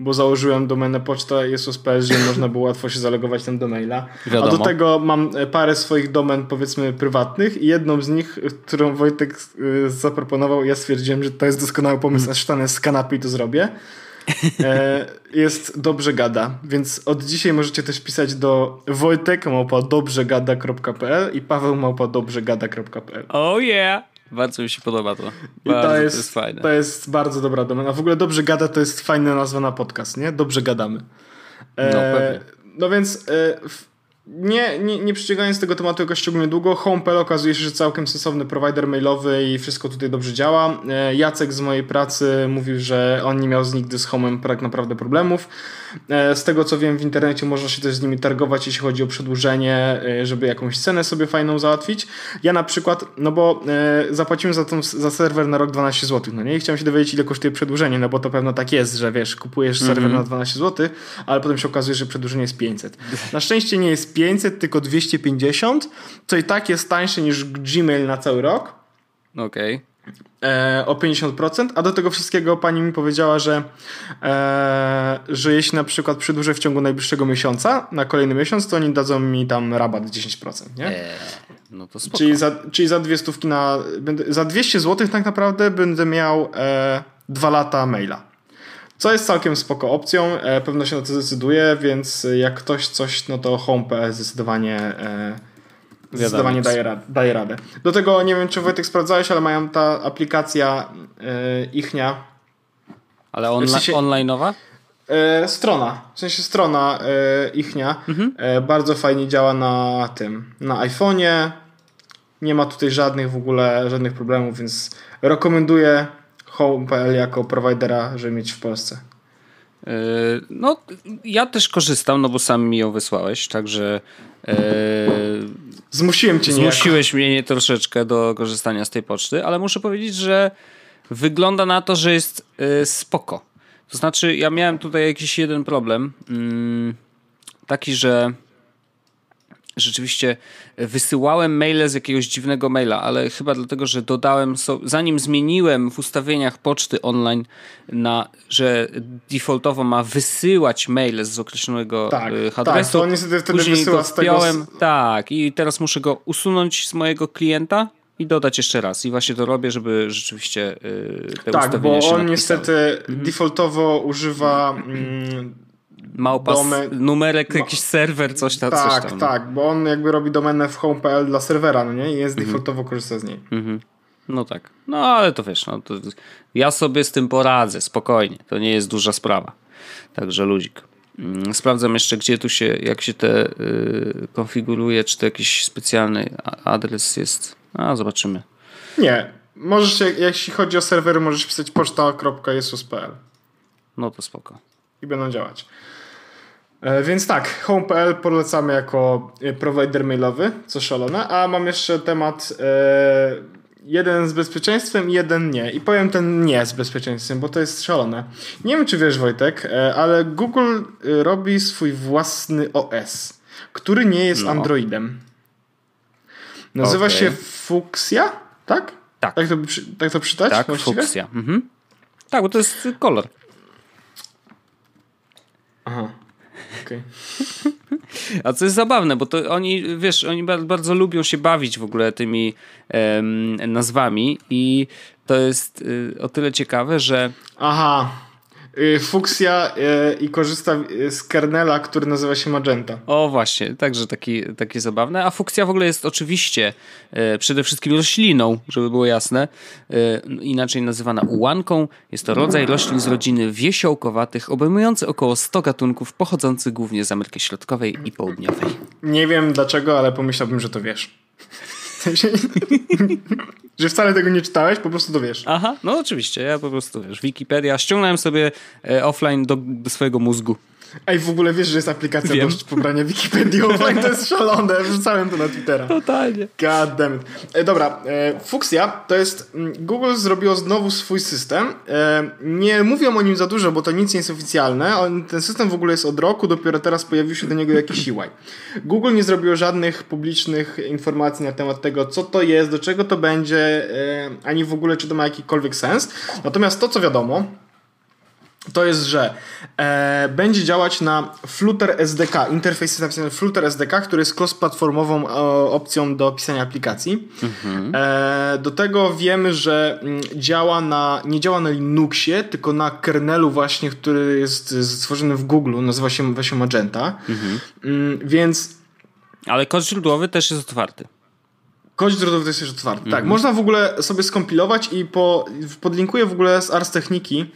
bo założyłem domenę poczta jesus kropka p l, że można było łatwo się zalogować tam do maila. Wiadomo. A do tego mam parę swoich domen, powiedzmy, prywatnych i jedną z nich, którą Wojtek zaproponował, ja stwierdziłem, że to jest doskonały pomysł, aż wstanę z kanapy i to zrobię, jest Dobrze Gada. Więc od dzisiaj możecie też pisać do wojtek małpa dobrze gada kropka p l i paweł małpa dobrze gada kropka p l. Oh yeah! Bardzo mi się podoba to. Bardzo, to, jest, to jest fajne. To jest bardzo dobra domena. W ogóle Dobrze Gada to jest fajna nazwa na podcast, nie? Dobrze gadamy. E, no, pewnie. No więc e, w, Nie, nie, nie przyciągając tego tematu jakoś szczególnie długo, Home kropka pe el okazuje się, że całkiem sensowny provider mailowy i wszystko tutaj dobrze działa. Jacek z mojej pracy mówił, że on nie miał nigdy z Home'em tak naprawdę problemów. Z tego co wiem, w internecie można się też z nimi targować, jeśli chodzi o przedłużenie, żeby jakąś cenę sobie fajną załatwić. Ja na przykład, no bo zapłaciłem za, tą, za serwer na rok dwanaście złotych, no nie? I chciałem się dowiedzieć, ile kosztuje przedłużenie, no bo to pewno tak jest, że wiesz, kupujesz mm-hmm. serwer na dwanaście złotych, ale potem się okazuje, że przedłużenie jest pięćset. Na szczęście nie jest pięćset, tylko dwieście pięćdziesiąt, co i tak jest tańsze niż Gmail na cały rok. Okej. E, o pięćdziesiąt procent, a do tego wszystkiego pani mi powiedziała, że, e, że jeśli na przykład przedłużę w ciągu najbliższego miesiąca, na kolejny miesiąc, to oni dadzą mi tam rabat dziesięć procent, nie? Eee, no to spoko. Czyli za, czyli za dwie stówki na... Za dwieście złotych tak naprawdę będę miał e, dwa lata maila. Co jest całkiem spoko opcją, e, pewno się na to zdecyduje, więc jak ktoś coś, no to Home kropka pe el zdecydowanie, e, zdecydowanie daje, rad, daje radę. Do tego nie wiem, czy Wojtek sprawdzałeś, ale mają ta aplikacja e, ichnia. Ale onla- w sensie, online'owa? E, strona, w sensie strona e, ichnia. Mhm. E, bardzo fajnie działa na tym, na iPhonie. Nie ma tutaj żadnych w ogóle, żadnych problemów, więc rekomenduję Home kropka pe el jako prowajdera, żeby mieć w Polsce. Yy, no, ja też korzystam, no bo sam mi ją wysłałeś, także yy, zmusiłem cię zmusiłeś niejako. mnie troszeczkę do korzystania z tej poczty, ale muszę powiedzieć, że wygląda na to, że jest yy, spoko. To znaczy, ja miałem tutaj jakiś jeden problem, yy, taki, że rzeczywiście wysyłałem maile z jakiegoś dziwnego maila, ale chyba dlatego, że dodałem, so, zanim zmieniłem w ustawieniach poczty online, na, że defaultowo ma wysyłać maile z określonego tak, adresu. Tak, to niestety wtedy wysyła z tego... Tak, i teraz muszę go usunąć z mojego klienta i dodać jeszcze raz. I właśnie to robię, żeby rzeczywiście te tak, ustawienia się Tak, bo on niestety mhm. defaultowo używa... Mm, Małpa, domen... numerek, Ma... jakiś serwer, coś tam. Tak, coś tam, tak, no. Bo on jakby robi domenę w home kropka pe el dla serwera, no nie? I jest mhm. defaultowo korzysta z niej. Mhm. No tak. No ale to wiesz, no, to ja sobie z tym poradzę, spokojnie. To nie jest duża sprawa. Także luzik. Sprawdzam jeszcze, gdzie tu się, jak się te yy, konfiguruje, czy to jakiś specjalny adres jest. A, zobaczymy. Nie. Możesz, jak, jeśli chodzi o serwery, możesz pisać poczta kropka jesus kropka pe el. No to spoko. I będą działać. Więc tak, home kropka pe el polecamy jako provider mailowy, co szalone, a mam jeszcze temat yy, jeden z bezpieczeństwem i jeden nie. I powiem ten nie z bezpieczeństwem, bo to jest szalone. Nie wiem, czy wiesz, Wojtek, yy, ale Google robi swój własny O S, który nie jest no. Androidem. Nazywa okay. się Fuchsia, tak? Tak. Tak to, tak to przeczytać? Tak, właściwie? Fuchsia. Mhm. Tak, bo to jest kolor. Aha. Okay. A co jest zabawne, bo to oni, wiesz, oni bardzo lubią się bawić w ogóle tymi em, nazwami i to jest y, o tyle ciekawe, że... Aha, y, Fuchsia y, i korzysta z kernela, który nazywa się Magenta. O właśnie, także taki, takie zabawne. A Fuchsia w ogóle jest oczywiście y, przede wszystkim rośliną, żeby było jasne, y, inaczej nazywana ułanką. Jest to rodzaj roślin z rodziny wiesiołkowatych, obejmujący około sto gatunków pochodzących głównie z Ameryki Środkowej i Południowej. Nie wiem dlaczego, ale pomyślałbym, że to wiesz. Że wcale tego nie czytałeś, po prostu to wiesz. Aha, no oczywiście, ja po prostu wiesz. Wikipedia, ściągnąłem sobie e, offline do, do swojego mózgu. Ej, w ogóle wiesz, że jest aplikacja Wiem. do pobrania Wikipedii offline, to jest szalone, wrzucałem to na Twittera. Totalnie. God damn it. E, dobra, e, Fuchsia to jest, Google zrobiło znowu swój system, e, nie mówią o nim za dużo, bo to nic nie jest oficjalne, on, ten system w ogóle jest od roku, dopiero teraz pojawił się do niego jakiś U I. Google nie zrobiło żadnych publicznych informacji na temat tego, co to jest, do czego to będzie, e, ani w ogóle, czy to ma jakikolwiek sens. Natomiast to, co wiadomo, to jest, że e, będzie działać na Flutter S D K, interfejs jest napisany Flutter S D K, który jest cross-platformową o, opcją do pisania aplikacji. Mm-hmm. E, do tego wiemy, że działa na, nie działa na Linuxie, tylko na kernelu właśnie, który jest stworzony w Google, nazywa się właśnie Magenta. Mm-hmm. Mm, więc... Ale kod źródłowy też jest otwarty. Kość zrodowy to jest jeszcze otwarty. Mhm. Tak, można w ogóle sobie skompilować i po, podlinkuję w ogóle z Ars Techniki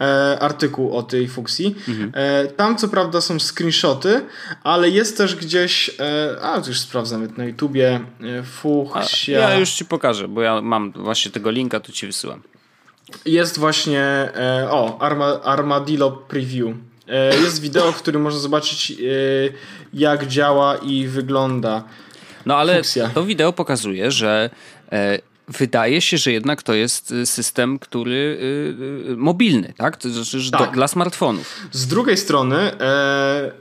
e, artykuł o tej Fuchsii. Mhm. E, tam co prawda są screenshoty, ale jest też gdzieś, e, a już sprawdzam na YouTubie, e, Fuchsia. Ja już ci pokażę, bo ja mam właśnie tego linka, tu ci wysyłam. Jest właśnie, e, o, Arma, Armadillo Preview. E, jest wideo, w którym można zobaczyć, e, jak działa i wygląda. No ale Fuchsia. To wideo pokazuje, że e, wydaje się, że jednak to jest system, który e, mobilny, tak? To znaczy, że tak. Do, dla smartfonów. Z drugiej strony e,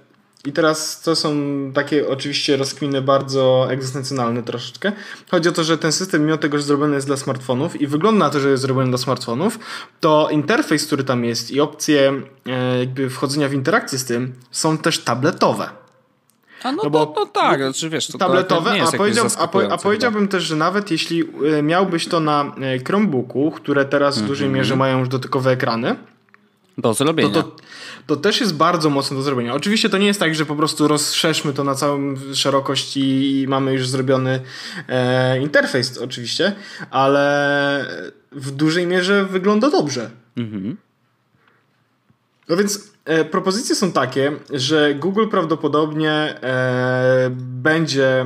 i teraz to są takie oczywiście rozkminy bardzo egzystencjonalne troszeczkę. Chodzi o to, że ten system, mimo tego, że zrobiony jest dla smartfonów i wygląda na to, że jest zrobiony dla smartfonów, to interfejs, który tam jest i opcje e, jakby wchodzenia w interakcję z tym są też tabletowe. A no, no, bo, to, no tak, znaczy wiesz, to tabletowe, nie jest a, powiedział, a, po, a powiedziałbym tak. też, że nawet jeśli miałbyś to na Chromebooku, które teraz w mm-hmm. dużej mierze mają już dotykowe ekrany, do zrobienia. To, to, to też jest bardzo mocno do zrobienia. Oczywiście to nie jest tak, że po prostu rozszerzmy to na całą szerokość i mamy już zrobiony e, interfejs oczywiście, ale w dużej mierze wygląda dobrze. Mhm. No więc e, propozycje są takie, że Google prawdopodobnie e, będzie e,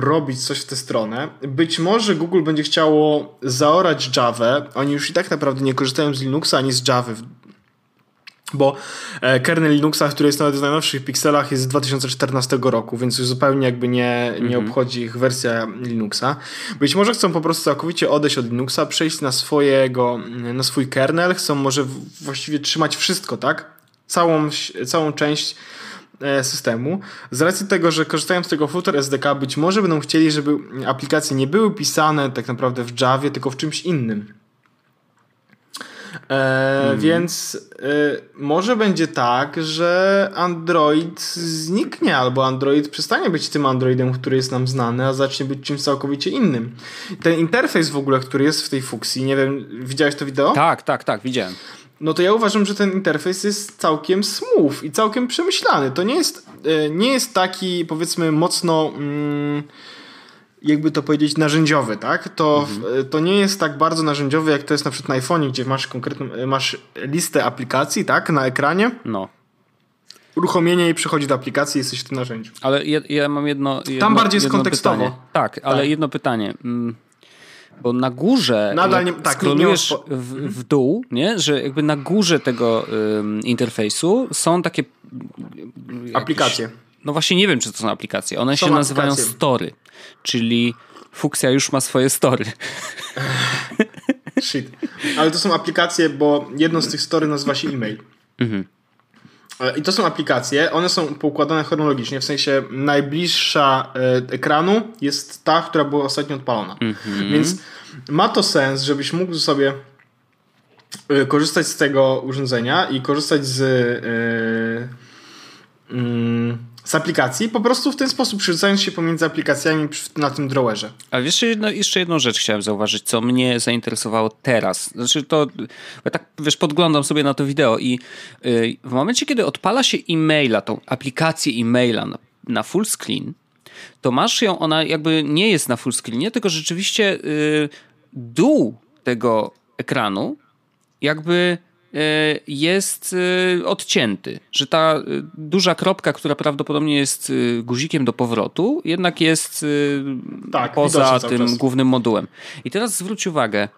robić coś w tę stronę. Być może Google będzie chciało zaorać Javę. Oni już i tak naprawdę nie korzystają z Linuxa ani z Javy, bo e, kernel Linuxa, który jest nawet w najnowszych pikselach, jest z dwa tysiące czternastego roku, więc już zupełnie jakby nie, nie mm-hmm. obchodzi ich wersja Linuxa. Być może chcą po prostu całkowicie odejść od Linuxa, przejść na swojego, na swój kernel, chcą może właściwie trzymać wszystko, tak? Całą, całą część systemu. Z racji tego, że korzystają z tego Flutter S D K, być może będą chcieli, żeby aplikacje nie były pisane tak naprawdę w Javie, tylko w czymś innym. E, mm. Więc e, może będzie tak, że Android zniknie, albo Android przestanie być tym Androidem, który jest nam znany, a zacznie być czymś całkowicie innym. Ten interfejs w ogóle, który jest w tej Fuchsii, nie wiem, widziałeś to wideo? Tak, tak, tak, widziałem. No to ja uważam, że ten interfejs jest całkiem smooth i całkiem przemyślany. To nie jest, e, nie jest taki, powiedzmy, mocno... Mm, jakby to powiedzieć, narzędziowy, tak? To, mhm. to nie jest tak bardzo narzędziowy, jak to jest na przykład na iPhonie, gdzie masz konkretną, masz listę aplikacji, tak? Na ekranie. No. Uruchomienie i przychodzi do aplikacji, jesteś w tym narzędziu. Ale ja, ja mam jedno... jedno Tam bardziej jedno jest kontekstowo. Pytanie. Tak, ale tak. jedno pytanie. Bo na górze nadal nie, tak, scrollujesz nie odpo- w, w dół, nie? Że jakby na górze tego um, interfejsu są takie... Jakieś... Aplikacje. No właśnie nie wiem, czy to są aplikacje. One są się nazywają aplikacje. Story, czyli Fuchsia już ma swoje story. Shit. Ale to są aplikacje, bo jedno z tych story nazywa się e-mail. Mhm. I to są aplikacje, one są poukładane chronologicznie, w sensie najbliższa ekranu jest ta, która była ostatnio odpalona. Mhm. Więc ma to sens, żebyś mógł sobie korzystać z tego urządzenia i korzystać z... Yy, yy, z aplikacji, po prostu w ten sposób przerzucając się pomiędzy aplikacjami na tym drawerze. A wiesz, jedno, jeszcze jedną rzecz chciałem zauważyć, co mnie zainteresowało teraz. Znaczy to, ja tak wiesz, podglądam sobie na to wideo i yy, w momencie, kiedy odpala się e-maila, tą aplikację e-maila na, na full screen, to masz ją, ona jakby nie jest na full screenie, tylko rzeczywiście yy, dół tego ekranu jakby... jest odcięty, że ta duża kropka, która prawdopodobnie jest guzikiem do powrotu, jednak jest tak, poza tym głównym modułem. I teraz zwróć uwagę,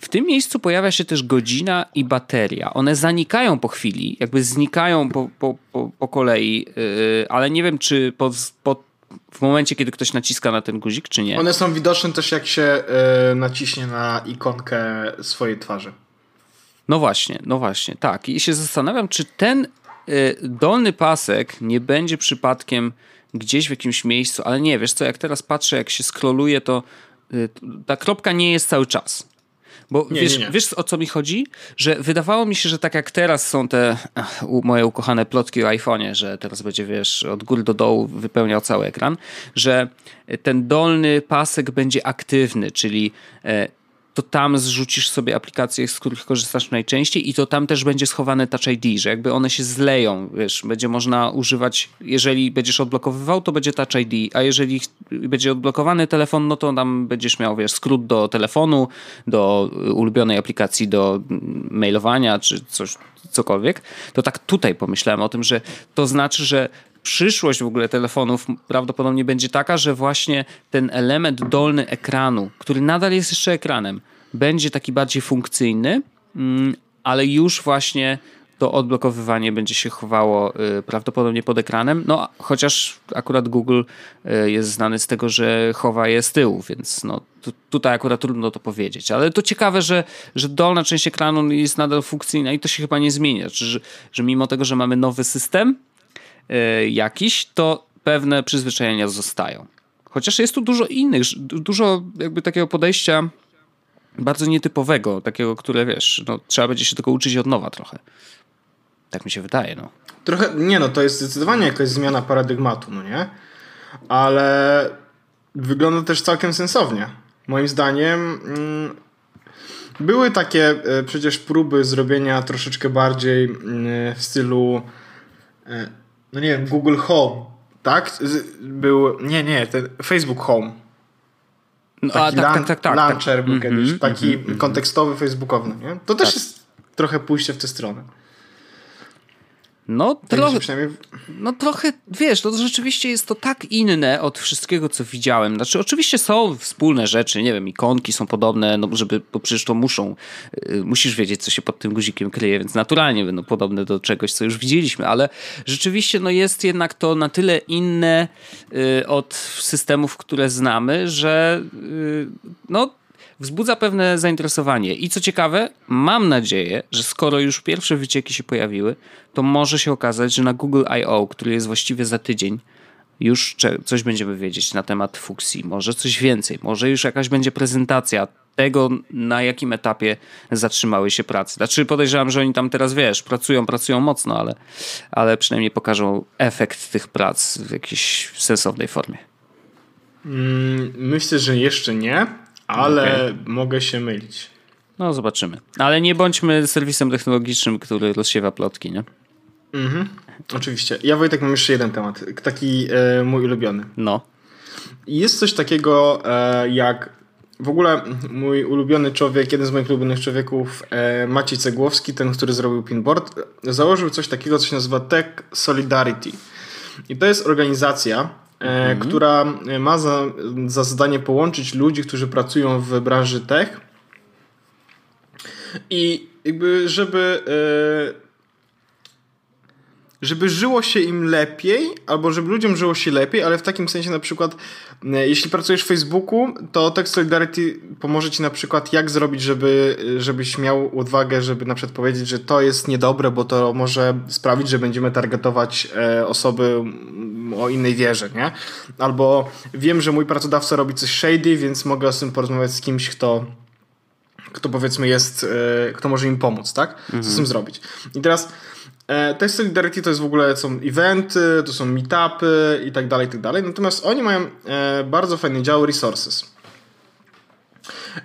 w tym miejscu pojawia się też godzina i bateria. One zanikają po chwili, jakby znikają po, po, po, po kolei, ale nie wiem, czy po, po, w momencie, kiedy ktoś naciska na ten guzik, czy nie. One są widoczne też, jak się yy, naciśnie na ikonkę swojej twarzy. No właśnie, no właśnie, tak. I się zastanawiam, czy ten y, dolny pasek nie będzie przypadkiem gdzieś w jakimś miejscu, ale nie, wiesz co, jak teraz patrzę, jak się scrolluje, to y, ta kropka nie jest cały czas. Bo nie, wiesz, nie, nie. wiesz, o co mi chodzi? Że wydawało mi się, że tak jak teraz są te ach, u, moje ukochane plotki o iPhone'ie, że teraz będzie, wiesz, od góry do dołu wypełniał cały ekran, że ten dolny pasek będzie aktywny, czyli... Y, to tam zrzucisz sobie aplikacje, z których korzystasz najczęściej i to tam też będzie schowane Touch I D, że jakby one się zleją, wiesz, będzie można używać, jeżeli będziesz odblokowywał, to będzie Touch I D, a jeżeli będzie odblokowany telefon, no to tam będziesz miał, wiesz, skrót do telefonu, do ulubionej aplikacji, do mailowania, czy coś, cokolwiek. To tak tutaj pomyślałem o tym, że to znaczy, że przyszłość w ogóle telefonów prawdopodobnie będzie taka, że właśnie ten element dolny ekranu, który nadal jest jeszcze ekranem, będzie taki bardziej funkcyjny, ale już właśnie to odblokowywanie będzie się chowało prawdopodobnie pod ekranem, no chociaż akurat Google jest znany z tego, że chowa je z tyłu, więc no tu, tutaj akurat trudno to powiedzieć, ale to ciekawe, że, że dolna część ekranu jest nadal funkcyjna i to się chyba nie zmienia, że, że mimo tego, że mamy nowy system jakiś, to pewne przyzwyczajenia zostają. Chociaż jest tu dużo innych, dużo jakby takiego podejścia bardzo nietypowego, takiego, które wiesz, no, trzeba będzie się tylko uczyć od nowa trochę. Tak mi się wydaje, no. Trochę, nie no, to jest zdecydowanie jakaś zmiana paradygmatu, no nie? Ale wygląda też całkiem sensownie. Moim zdaniem mm, były takie y, przecież próby zrobienia troszeczkę bardziej y, w stylu y, no nie wiem, Google Home, tak? Był, nie, nie, ten Facebook Home. No, taki a, tak, lan, tak, tak, tak. Launcher był kiedyś, mm-hmm, taki mm-hmm. kontekstowy, facebookowy, nie? To też tak. jest trochę pójście w tę stronę. No trochę, przynajmniej... no trochę, wiesz, to rzeczywiście jest to tak inne od wszystkiego, co widziałem. Znaczy oczywiście są wspólne rzeczy, nie wiem, ikonki są podobne, no żeby, bo przecież to muszą, yy, musisz wiedzieć, co się pod tym guzikiem kryje, więc naturalnie będą podobne do czegoś, co już widzieliśmy, ale rzeczywiście no jest jednak to na tyle inne yy, od systemów, które znamy, że yy, no wzbudza pewne zainteresowanie. I co ciekawe, mam nadzieję, że skoro już pierwsze wycieki się pojawiły, to może się okazać, że na Google I O, który jest właściwie za tydzień, już coś będziemy wiedzieć na temat Fuchsii. Może coś więcej, może już jakaś będzie prezentacja tego, na jakim etapie zatrzymały się prace. Znaczy podejrzewam, że oni tam teraz, wiesz, pracują, pracują mocno, ale, ale przynajmniej pokażą efekt tych prac w jakiejś sensownej formie. Myślę, że jeszcze nie. Ale okay. Mogę się mylić. No zobaczymy. Ale nie bądźmy serwisem technologicznym, który rozsiewa plotki, nie? Mhm. Oczywiście. Ja, Wojtek, mam jeszcze jeden temat. Taki e, mój ulubiony. No. Jest coś takiego e, jak w ogóle mój ulubiony człowiek, jeden z moich ulubionych człowieków, e, Maciej Cegłowski, ten, który zrobił pinboard, założył coś takiego, co się nazywa Tech Solidarity. I to jest organizacja, Mm. która ma za, za zadanie połączyć ludzi, którzy pracują w branży tech i jakby żeby żeby żyło się im lepiej, albo żeby ludziom żyło się lepiej, ale w takim sensie, na przykład jeśli pracujesz w Facebooku, to Tech Solidarity pomoże ci na przykład jak zrobić, żeby, żebyś miał odwagę, żeby na przykład powiedzieć, że to jest niedobre, bo to może sprawić, że będziemy targetować osoby o innej wierze, nie? Albo wiem, że mój pracodawca robi coś shady, więc mogę o tym porozmawiać z kimś, kto kto powiedzmy jest, kto może im pomóc, tak? Co z tym zrobić? I teraz Tech Solidarity to jest w ogóle, są eventy, to są meetupy i tak dalej, i tak dalej. Natomiast oni mają bardzo fajny dział resources.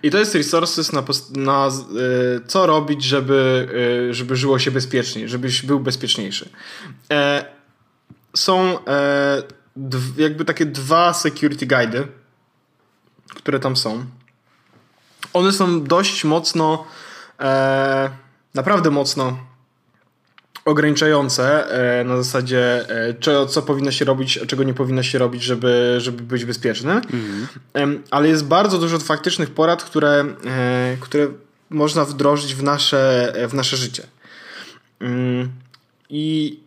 I to jest resources na, na co robić, żeby, żeby żyło się bezpieczniej, żebyś był bezpieczniejszy. Są jakby takie dwa security guide'y, które tam są. One są dość mocno, naprawdę mocno ograniczające na zasadzie co, co powinno się robić, czego nie powinno się robić, żeby, żeby być bezpieczny. Mhm. Ale jest bardzo dużo faktycznych porad, które, które można wdrożyć w nasze, w nasze życie. I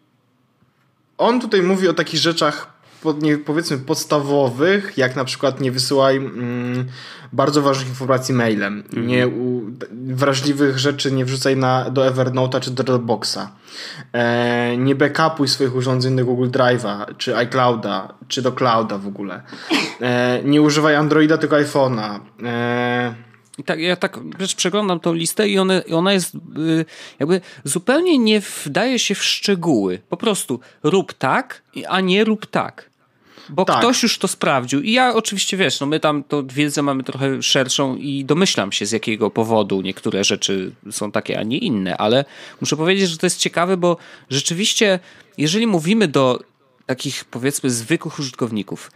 on tutaj mówi o takich rzeczach powiedzmy podstawowych, jak na przykład nie wysyłaj mm, bardzo ważnych informacji mailem, mm-hmm. nie u, wrażliwych rzeczy nie wrzucaj na, do Evernote'a czy do Dropboxa, e, nie backupuj swoich urządzeń do Google Drive'a czy iClouda, czy do Clouda w ogóle, e, nie używaj Androida tylko iPhone'a. e, Tak, ja tak przeglądam tą listę i one, ona jest jakby zupełnie nie wdaje się w szczegóły. Po prostu rób tak, a nie rób tak. Bo tak. Ktoś już to sprawdził i ja oczywiście, wiesz, no my tam to wiedzę mamy trochę szerszą i domyślam się, z jakiego powodu niektóre rzeczy są takie, a nie inne, ale muszę powiedzieć, że to jest ciekawe, bo rzeczywiście, jeżeli mówimy do takich, powiedzmy, zwykłych użytkowników,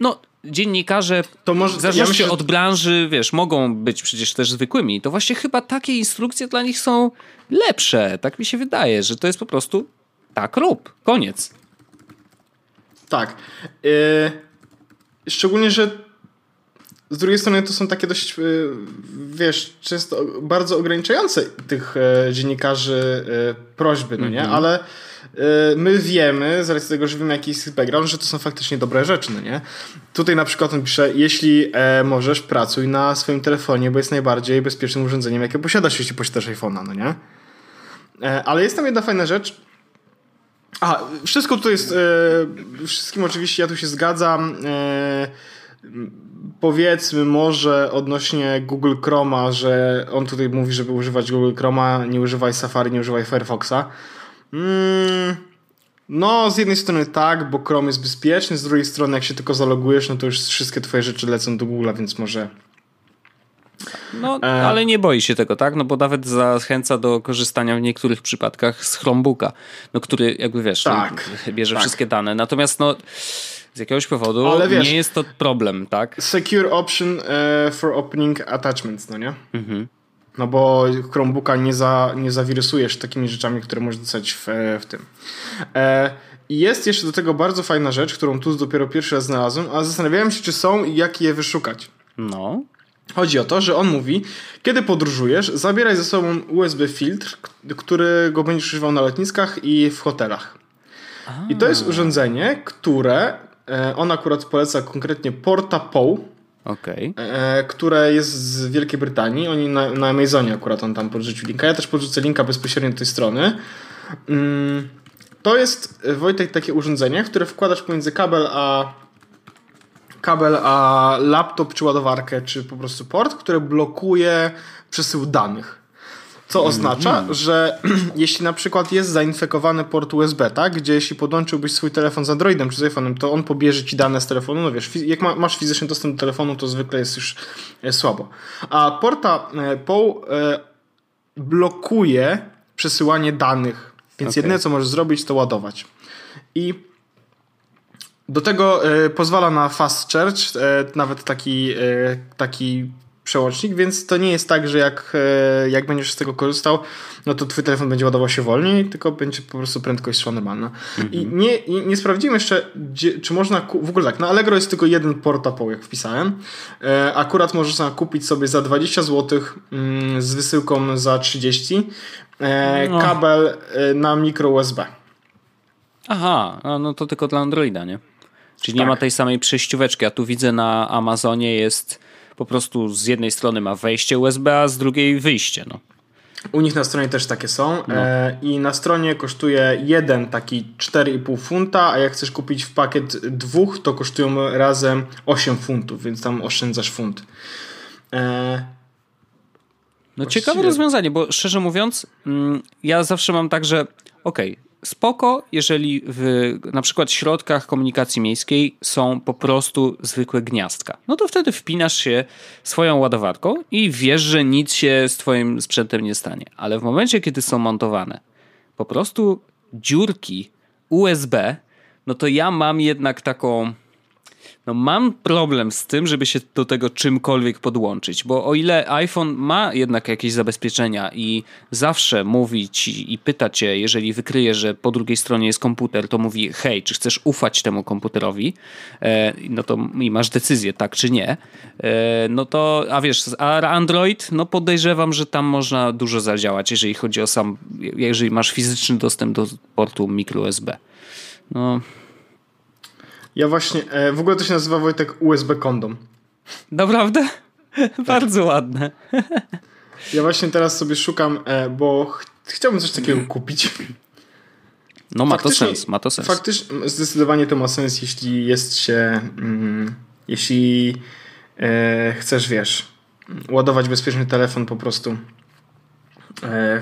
no dziennikarze to może, w zależności ja myślę, od branży, wiesz, mogą być przecież też zwykłymi, to właśnie chyba takie instrukcje dla nich są lepsze. Tak mi się wydaje, że to jest po prostu tak rób, koniec. Tak. Szczególnie, że z drugiej strony to są takie dość, wiesz, często bardzo ograniczające tych dziennikarzy prośby, no nie? Mm-hmm. Ale my wiemy, z racji tego, że wiemy jakiś background, że to są faktycznie dobre rzeczy, no nie? Tutaj na przykład on pisze, jeśli możesz, pracuj na swoim telefonie, bo jest najbardziej bezpiecznym urządzeniem, jakie posiadasz, jeśli posiadasz iPhone'a, no nie? Ale jest tam jedna fajna rzecz. Aha, wszystko tutaj jest, e, wszystkim oczywiście ja tu się zgadzam, e, powiedzmy może odnośnie Google Chroma, że on tutaj mówi, żeby używać Google Chroma, nie używaj Safari, nie używaj Firefoxa. Mm, no z jednej strony tak, bo Chrome jest bezpieczny, z drugiej strony jak się tylko zalogujesz, no to już wszystkie twoje rzeczy lecą do Google'a, więc może... No, ale nie boi się tego, tak? No bo nawet zachęca do korzystania w niektórych przypadkach z Chromebooka, no który jakby wiesz, tak, no, bierze tak. wszystkie dane. Natomiast no z jakiegoś powodu ale wiesz, nie jest to problem, tak? Secure option for opening attachments, no nie? Mhm. No bo Chromebooka nie, za, nie zawirusujesz takimi rzeczami, które możesz dostać w, w tym. I jest jeszcze do tego bardzo fajna rzecz, którą tu dopiero pierwszy raz znalazłem, a zastanawiałem się, czy są i jak je wyszukać. No... Chodzi o to, że on mówi, kiedy podróżujesz, zabieraj ze sobą U S B filtr, którego będziesz używał na lotniskach i w hotelach. A. I to jest urządzenie, które, on akurat poleca konkretnie PortaPow, okay. które jest z Wielkiej Brytanii. Oni na, na Amazonie akurat on tam podrzucił linka. Ja też podrzucę linka bezpośrednio do tej strony. To jest, Wojtek, takie urządzenie, które wkładasz pomiędzy kabel a... kabel, a laptop, czy ładowarkę, czy po prostu port, które blokuje przesył danych. Co oznacza, mm-hmm. że jeśli na przykład jest zainfekowany port U S B, tak, gdzie jeśli podłączyłbyś swój telefon z Androidem czy z iPhone'em, to on pobierze ci dane z telefonu. No wiesz, jak ma, masz fizyczny dostęp do telefonu, to zwykle jest już e, słabo. A PortaPow e, blokuje przesyłanie danych, więc okay. jedyne co możesz zrobić, to ładować. I do tego y, pozwala na fast charge, y, nawet taki, y, taki przełącznik, więc to nie jest tak, że jak, y, jak będziesz z tego korzystał, no to twój telefon będzie ładował się wolniej, tylko będzie po prostu prędkość szła normalna. Mm-hmm. I nie, i nie sprawdziłem jeszcze, gdzie, czy można, ku- w ogóle tak, na Allegro jest tylko jeden PortaPow, jak wpisałem. Y, akurat można kupić sobie za dwadzieścia złotych y, z wysyłką za trzydzieści y, no. kabel y, na mikro U S B. Aha, no to tylko dla Androida, nie? Czyli tak. nie ma tej samej przejścióweczki, a tu widzę na Amazonie jest po prostu z jednej strony ma wejście U S B, a z drugiej wyjście. No. U nich na stronie też takie są no. e, i na stronie kosztuje jeden taki cztery i pół funta, a jak chcesz kupić w pakiet dwóch, to kosztują razem osiem funtów, więc tam oszczędzasz funt. E, no właściwie... ciekawe rozwiązanie, bo szczerze mówiąc mm, ja zawsze mam tak, że okej, okay, spoko, jeżeli w na przykład środkach komunikacji miejskiej są po prostu zwykłe gniazdka. No to wtedy wpinasz się swoją ładowarką i wiesz, że nic się z twoim sprzętem nie stanie. Ale w momencie, kiedy są montowane po prostu dziurki U S B, no to ja mam jednak taką... No mam problem z tym, żeby się do tego czymkolwiek podłączyć, bo o ile iPhone ma jednak jakieś zabezpieczenia i zawsze mówi ci i pyta cię, jeżeli wykryje, że po drugiej stronie jest komputer, to mówi hej, czy chcesz ufać temu komputerowi, e, no to i masz decyzję tak czy nie, e, no to, a wiesz, a Android, no podejrzewam, że tam można dużo zadziałać, jeżeli chodzi o sam, jeżeli masz fizyczny dostęp do portu micro U S B. No... Ja właśnie, w ogóle to się nazywa, Wojtek, U S B kondom. Naprawdę? Tak. Bardzo ładne. Ja właśnie teraz sobie szukam, bo ch- chciałbym coś takiego kupić. No ma faktycznie, to sens, ma to sens. Faktycznie zdecydowanie to ma sens, jeśli jest się, mm, jeśli e, chcesz, wiesz, ładować bezpieczny telefon po prostu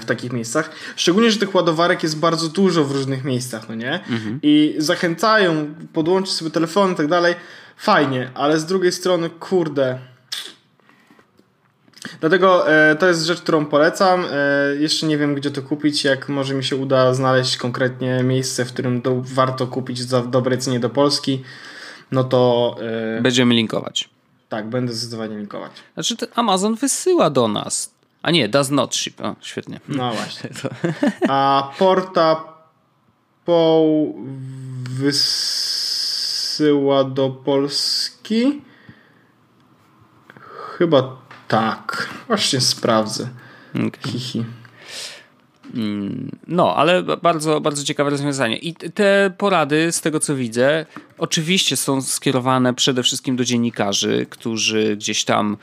w takich miejscach. Szczególnie, że tych ładowarek jest bardzo dużo w różnych miejscach, no nie? Mhm. I zachęcają, podłączyć sobie telefony i tak dalej. Fajnie, ale z drugiej strony, kurde... Dlatego e, to jest rzecz, którą polecam. E, jeszcze nie wiem, gdzie to kupić. Jak może mi się uda znaleźć konkretnie miejsce, w którym do, warto kupić za dobre cenie do Polski, no to... E, będziemy linkować. Tak, będę zdecydowanie linkować. Znaczy Amazon wysyła do nas. A nie, does not ship. O, świetnie. No właśnie. A PortaPow wysyła do Polski? Chyba... Tak, właśnie sprawdzę. Okay. Hihi. No, ale bardzo, bardzo ciekawe rozwiązanie. I te porady, z tego co widzę, oczywiście są skierowane przede wszystkim do dziennikarzy, którzy gdzieś tam,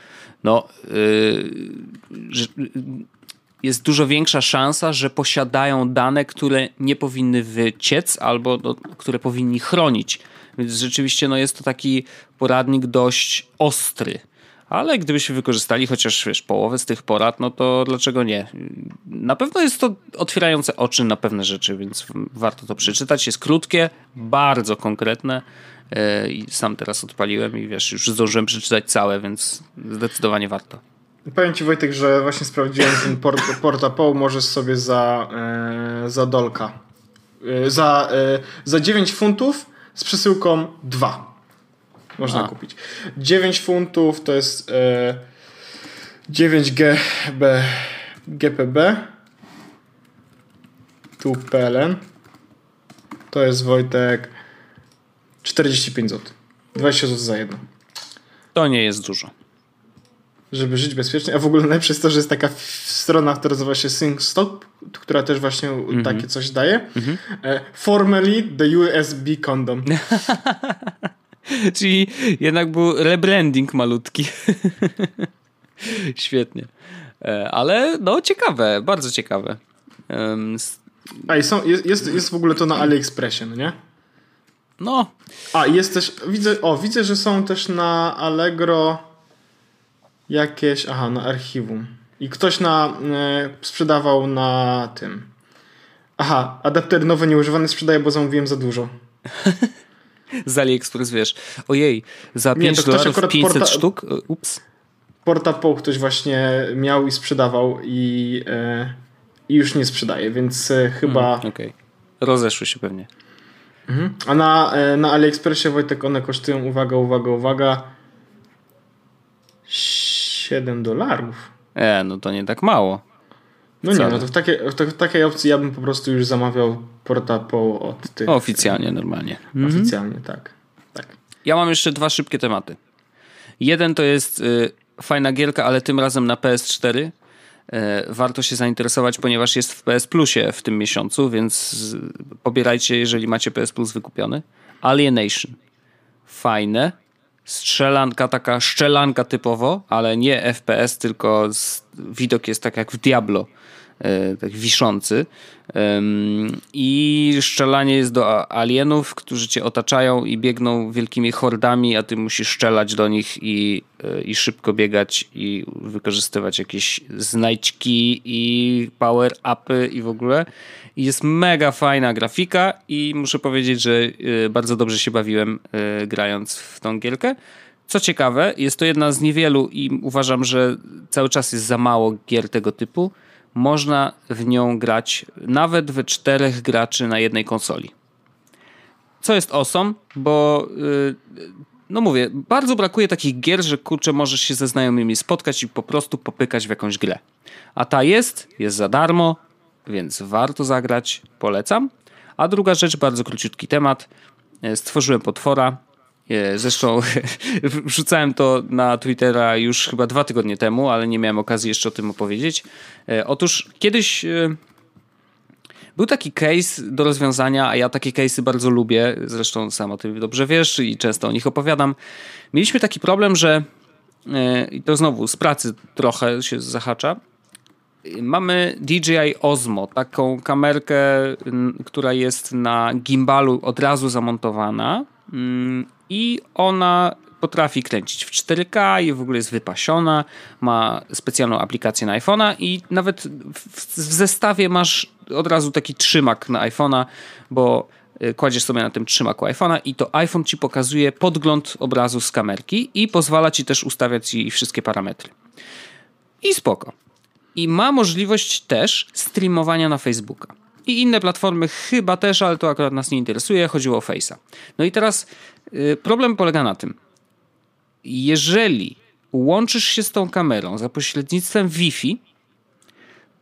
no, yy, jest dużo większa szansa, że posiadają dane, które nie powinny wyciec albo no, które powinni chronić. Więc rzeczywiście no, jest to taki poradnik dość ostry. Ale gdybyśmy wykorzystali chociaż wiesz, połowę z tych porad, no to dlaczego nie? Na pewno jest to otwierające oczy na pewne rzeczy, więc warto to przeczytać. Jest krótkie, bardzo konkretne i sam teraz odpaliłem i wiesz, już zdążyłem przeczytać całe, więc zdecydowanie warto. Powiem ci, Wojtek, że właśnie sprawdziłem ten port, PortaPow, możesz sobie za, yy, za dolka. Yy, za, yy, za dziewięć funtów z przesyłką dwa. Można A. kupić. dziewięć funtów to jest e, dziewięć G B, G P B. Tu P L N. To jest Wojtek czterdzieści pięć złotych. dwadzieścia złotych za jedno. To nie jest dużo. Żeby żyć bezpiecznie. A w ogóle najlepsze jest to, że jest taka strona, która nazywa się ThinkStop, która też właśnie mm-hmm. takie coś daje. Mm-hmm. E, formerly the U S B condom. Czyli jednak był rebranding malutki. Świetnie. Ale no ciekawe, bardzo ciekawe. Um, A i są, jest, jest, jest w ogóle to na AliExpressie, no nie? No. A jest też, widzę, o widzę, że są też na Allegro jakieś, aha, na archiwum. I ktoś na e, sprzedawał na tym. Aha, adapter nowy, nieużywany sprzedaję, bo zamówiłem za dużo. Z AliExpress, wiesz, ojej, za pięć dolarów pięćset porta, sztuk, ups. PortaPow ktoś właśnie miał i sprzedawał i, e, i już nie sprzedaje, więc chyba... Mm, okay. Rozeszły się pewnie. Mhm. A na, e, na AliExpressie, Wojtek, one kosztują, uwaga, uwaga, uwaga, siedem dolarów. E, no to nie tak mało. No wcale. Nie, no to w, takie, to w takiej opcji ja bym po prostu już zamawiał PortaPow od tych... Oficjalnie, normalnie. Oficjalnie, mhm. tak, tak. Ja mam jeszcze dwa szybkie tematy. Jeden to jest y, fajna gierka, ale tym razem na P S cztery. Y, warto się zainteresować, ponieważ jest w P S Plusie w tym miesiącu, więc pobierajcie, jeżeli macie P S Plus wykupiony. Alienation. Fajne. Strzelanka, taka szczelanka typowo, ale nie F P S, tylko z, widok jest tak jak w Diablo, e, tak wiszący. Ym, I strzelanie jest do alienów, którzy cię otaczają i biegną wielkimi hordami, a ty musisz strzelać do nich i, e, i szybko biegać i wykorzystywać jakieś znajdźki i power-upy i w ogóle. I jest mega fajna grafika i muszę powiedzieć, że e, bardzo dobrze się bawiłem e, grając w tą gierkę. Co ciekawe, jest to jedna z niewielu i uważam, że cały czas jest za mało gier tego typu. Można w nią grać nawet we czterech graczy na jednej konsoli. Co jest awesome, bo no mówię, bardzo brakuje takich gier, że kurczę, możesz się ze znajomymi spotkać i po prostu popykać w jakąś grę. A ta jest, jest za darmo, więc warto zagrać, polecam. A druga rzecz, bardzo króciutki temat. Stworzyłem potwora. Zresztą wrzucałem to na Twittera już chyba dwa tygodnie temu, ale nie miałem okazji jeszcze o tym opowiedzieć. Otóż kiedyś był taki case do rozwiązania, a ja takie case'y bardzo lubię, zresztą sam o tym dobrze wiesz i często o nich opowiadam. Mieliśmy taki problem, że i to znowu z pracy trochę się zahacza. Mamy D J I Osmo, taką kamerkę, która jest na gimbalu od razu zamontowana. I ona potrafi kręcić w cztery K i w ogóle jest wypasiona, ma specjalną aplikację na iPhone'a i nawet w, w zestawie masz od razu taki trzymak na iPhone'a, bo kładziesz sobie na tym trzymaku iPhone'a i to iPhone ci pokazuje podgląd obrazu z kamerki i pozwala ci też ustawiać jej wszystkie parametry. I spoko. I ma możliwość też streamowania na Facebooka. I inne platformy chyba też, ale to akurat nas nie interesuje. Chodziło o Face'a. No i teraz problem polega na tym. Jeżeli łączysz się z tą kamerą za pośrednictwem Wi-Fi,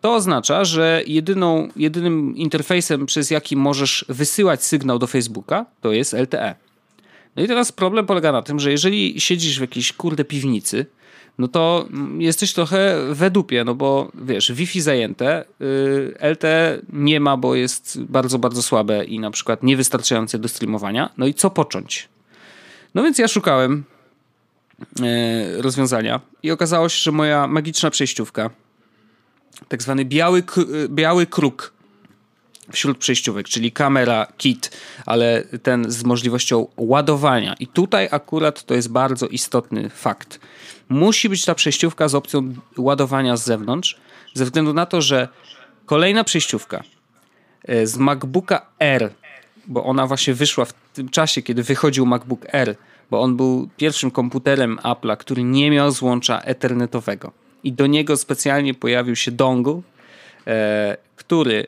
to oznacza, że jedyną, jedynym interfejsem, przez jaki możesz wysyłać sygnał do Facebooka, to jest L T E. No i teraz problem polega na tym, że jeżeli siedzisz w jakiejś kurde piwnicy, no to jesteś trochę we dupie, no bo wiesz, Wi-Fi zajęte, L T E nie ma, bo jest bardzo, bardzo słabe i na przykład niewystarczające do streamowania. No i co począć? No więc ja szukałem rozwiązania i okazało się, że moja magiczna przejściówka, tak zwany biały, biały kruk wśród przejściówek, czyli kamera, kit, ale ten z możliwością ładowania. I tutaj akurat to jest bardzo istotny fakt. Musi być ta przejściówka z opcją ładowania z zewnątrz, ze względu na to, że kolejna przejściówka z MacBooka R, bo ona właśnie wyszła w tym czasie, kiedy wychodził MacBook R, bo on był pierwszym komputerem Apple'a, który nie miał złącza ethernetowego. I do niego specjalnie pojawił się dongle, e, który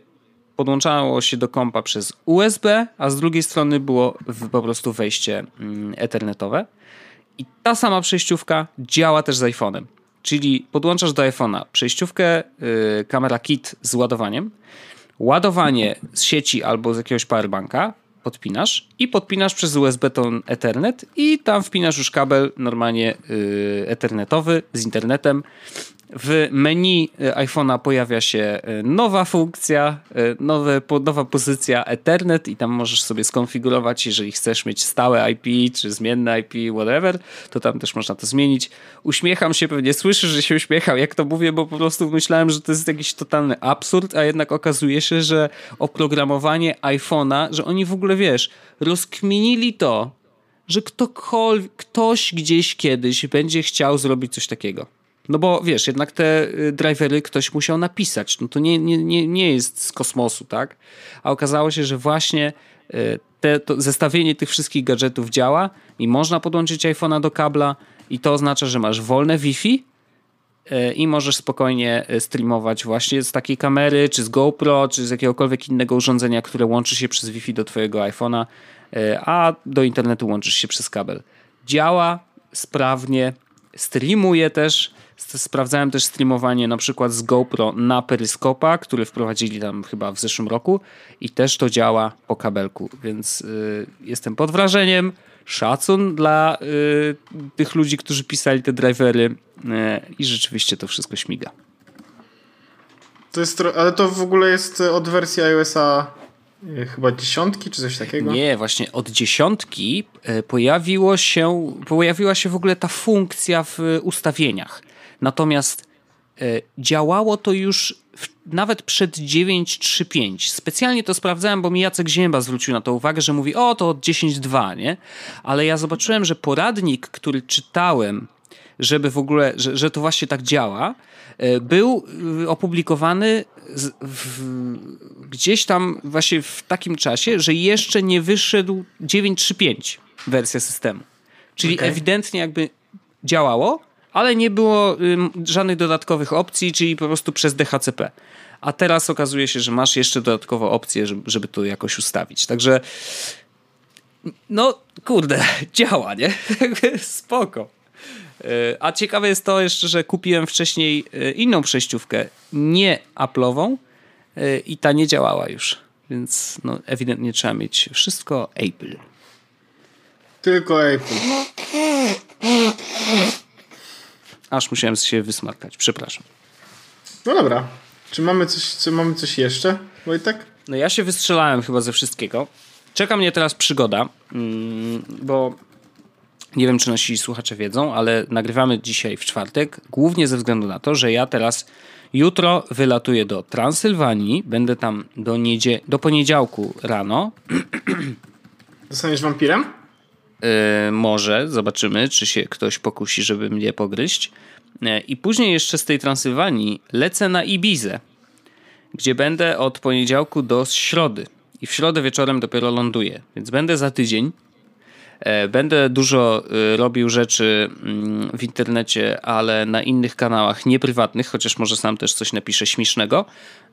podłączało się do kompa przez U S B, a z drugiej strony było w, po prostu wejście mm, ethernetowe. I ta sama przejściówka działa też z iPhone'em. Czyli podłączasz do iPhone'a przejściówkę, y, kamera kit z ładowaniem, ładowanie z sieci albo z jakiegoś powerbanka, podpinasz i podpinasz przez U S B ten Ethernet i tam wpinasz już kabel normalnie y, ethernetowy z internetem. W menu iPhone'a pojawia się nowa funkcja, nowe, nowa pozycja Ethernet i tam możesz sobie skonfigurować, jeżeli chcesz mieć stałe I P czy zmienne I P, whatever, to tam też można to zmienić. Uśmiecham się, pewnie słyszysz, że się uśmiecham, jak to mówię, bo po prostu myślałem, że to jest jakiś totalny absurd, a jednak okazuje się, że oprogramowanie iPhone'a, że oni w ogóle, wiesz, rozkminili to, że ktokolwiek, ktoś gdzieś kiedyś będzie chciał zrobić coś takiego. No bo wiesz, jednak te drivery ktoś musiał napisać. No to nie, nie, nie jest z kosmosu, tak? A okazało się, że właśnie te, to zestawienie tych wszystkich gadżetów działa i można podłączyć iPhone'a do kabla i to oznacza, że masz wolne Wi-Fi i możesz spokojnie streamować właśnie z takiej kamery, czy z GoPro, czy z jakiegokolwiek innego urządzenia, które łączy się przez Wi-Fi do twojego iPhone'a, a do internetu łączysz się przez kabel. Działa sprawnie, streamuje też. Sprawdzałem też streamowanie na przykład z GoPro na Periscopa, który wprowadzili tam chyba w zeszłym roku i też to działa po kabelku, więc y, jestem pod wrażeniem. Szacun dla y, tych ludzi, którzy pisali te drivery y, i rzeczywiście to wszystko śmiga. To jest, ale to w ogóle jest od wersji iOS-a chyba dziesiątki czy coś takiego? Nie, właśnie od dziesiątki pojawiło się, pojawiła się w ogóle ta funkcja w ustawieniach. Natomiast y, działało to już w, nawet przed dziewięć trzy pięć. Specjalnie to sprawdzałem, bo mi Jacek Zięba zwrócił na to uwagę, że mówi, o to od dziesięć dwa, nie? Ale ja zobaczyłem, że poradnik, który czytałem, żeby w ogóle, że, że to właśnie tak działa, y, był y, opublikowany z, w, gdzieś tam właśnie w takim czasie, że jeszcze nie wyszedł dziewięć trzy pięć wersja systemu. Czyli okay. Ewidentnie jakby działało, ale nie było y, żadnych dodatkowych opcji, czyli po prostu przez D H C P. A teraz okazuje się, że masz jeszcze dodatkowo opcję, żeby, żeby to jakoś ustawić. Także no kurde, działa, nie? Spoko. Y, a ciekawe jest to jeszcze, że kupiłem wcześniej y, inną przejściówkę, nie Apple'ową y, i ta nie działała już. Więc no, ewidentnie trzeba mieć wszystko Apple. Tylko Apple. Aż musiałem się wysmarkać, przepraszam. No dobra. Czy mamy coś, czy mamy coś jeszcze, Wojtek? No ja się wystrzelałem chyba ze wszystkiego. Czeka mnie teraz przygoda, bo nie wiem, czy nasi słuchacze wiedzą, ale nagrywamy dzisiaj w czwartek, głównie ze względu na to, że ja teraz jutro wylatuję do Transylwanii, będę tam do, niedzie- do poniedziałku rano. Zostaniesz wampirem? Yy, może, zobaczymy, czy się ktoś pokusi, żeby mnie pogryźć. Yy, I później jeszcze z tej Transylwanii lecę na Ibizę, gdzie będę od poniedziałku do środy. I w środę wieczorem dopiero ląduję, więc będę za tydzień. Yy, będę dużo yy, robił rzeczy yy, w internecie, ale na innych kanałach, nie prywatnych, chociaż może sam też coś napiszę śmiesznego.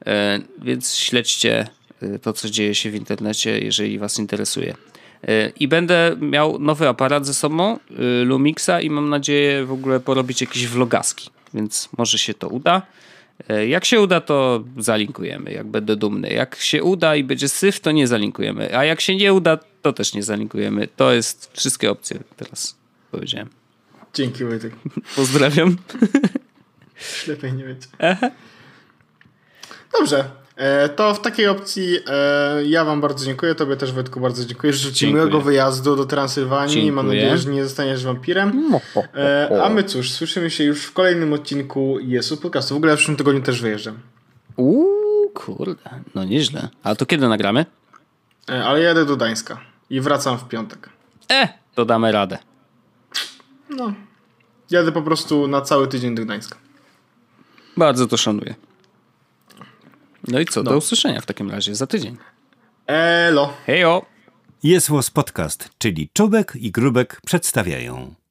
Yy, więc śledźcie yy, to, co dzieje się w internecie, jeżeli was interesuje. I będę miał nowy aparat ze sobą, Lumixa, i mam nadzieję w ogóle porobić jakieś vlogaski, więc może się to uda. Jak się uda, to zalinkujemy, jak będę dumny. Jak się uda i będzie syf, to nie zalinkujemy, a jak się nie uda, to też nie zalinkujemy. To jest wszystkie opcje, teraz powiedziałem. Dzięki, Wojtek. Pozdrawiam. Lepiej nie wiecie. Aha. Dobrze. To w takiej opcji e, ja wam bardzo dziękuję, tobie też, Wojtku, bardzo dziękuję. Życzę ci miłego wyjazdu do Transylwanii. Dziękuję. Mam nadzieję, że nie zostaniesz wampirem. E, a my cóż, słyszymy się już w kolejnym odcinku Jesu Podcastu. W ogóle w przyszłym tygodniu też wyjeżdżam. Uuu, kurde, no nieźle. A to kiedy nagramy? E, ale jadę do Gdańska i wracam w piątek. E, to damy radę. No, jadę po prostu na cały tydzień do Gdańska. Bardzo to szanuję. No i co, no. Do usłyszenia w takim razie za tydzień. Elo. Hejo. Jest Was Podcast, czyli Czubek i Grubek przedstawiają.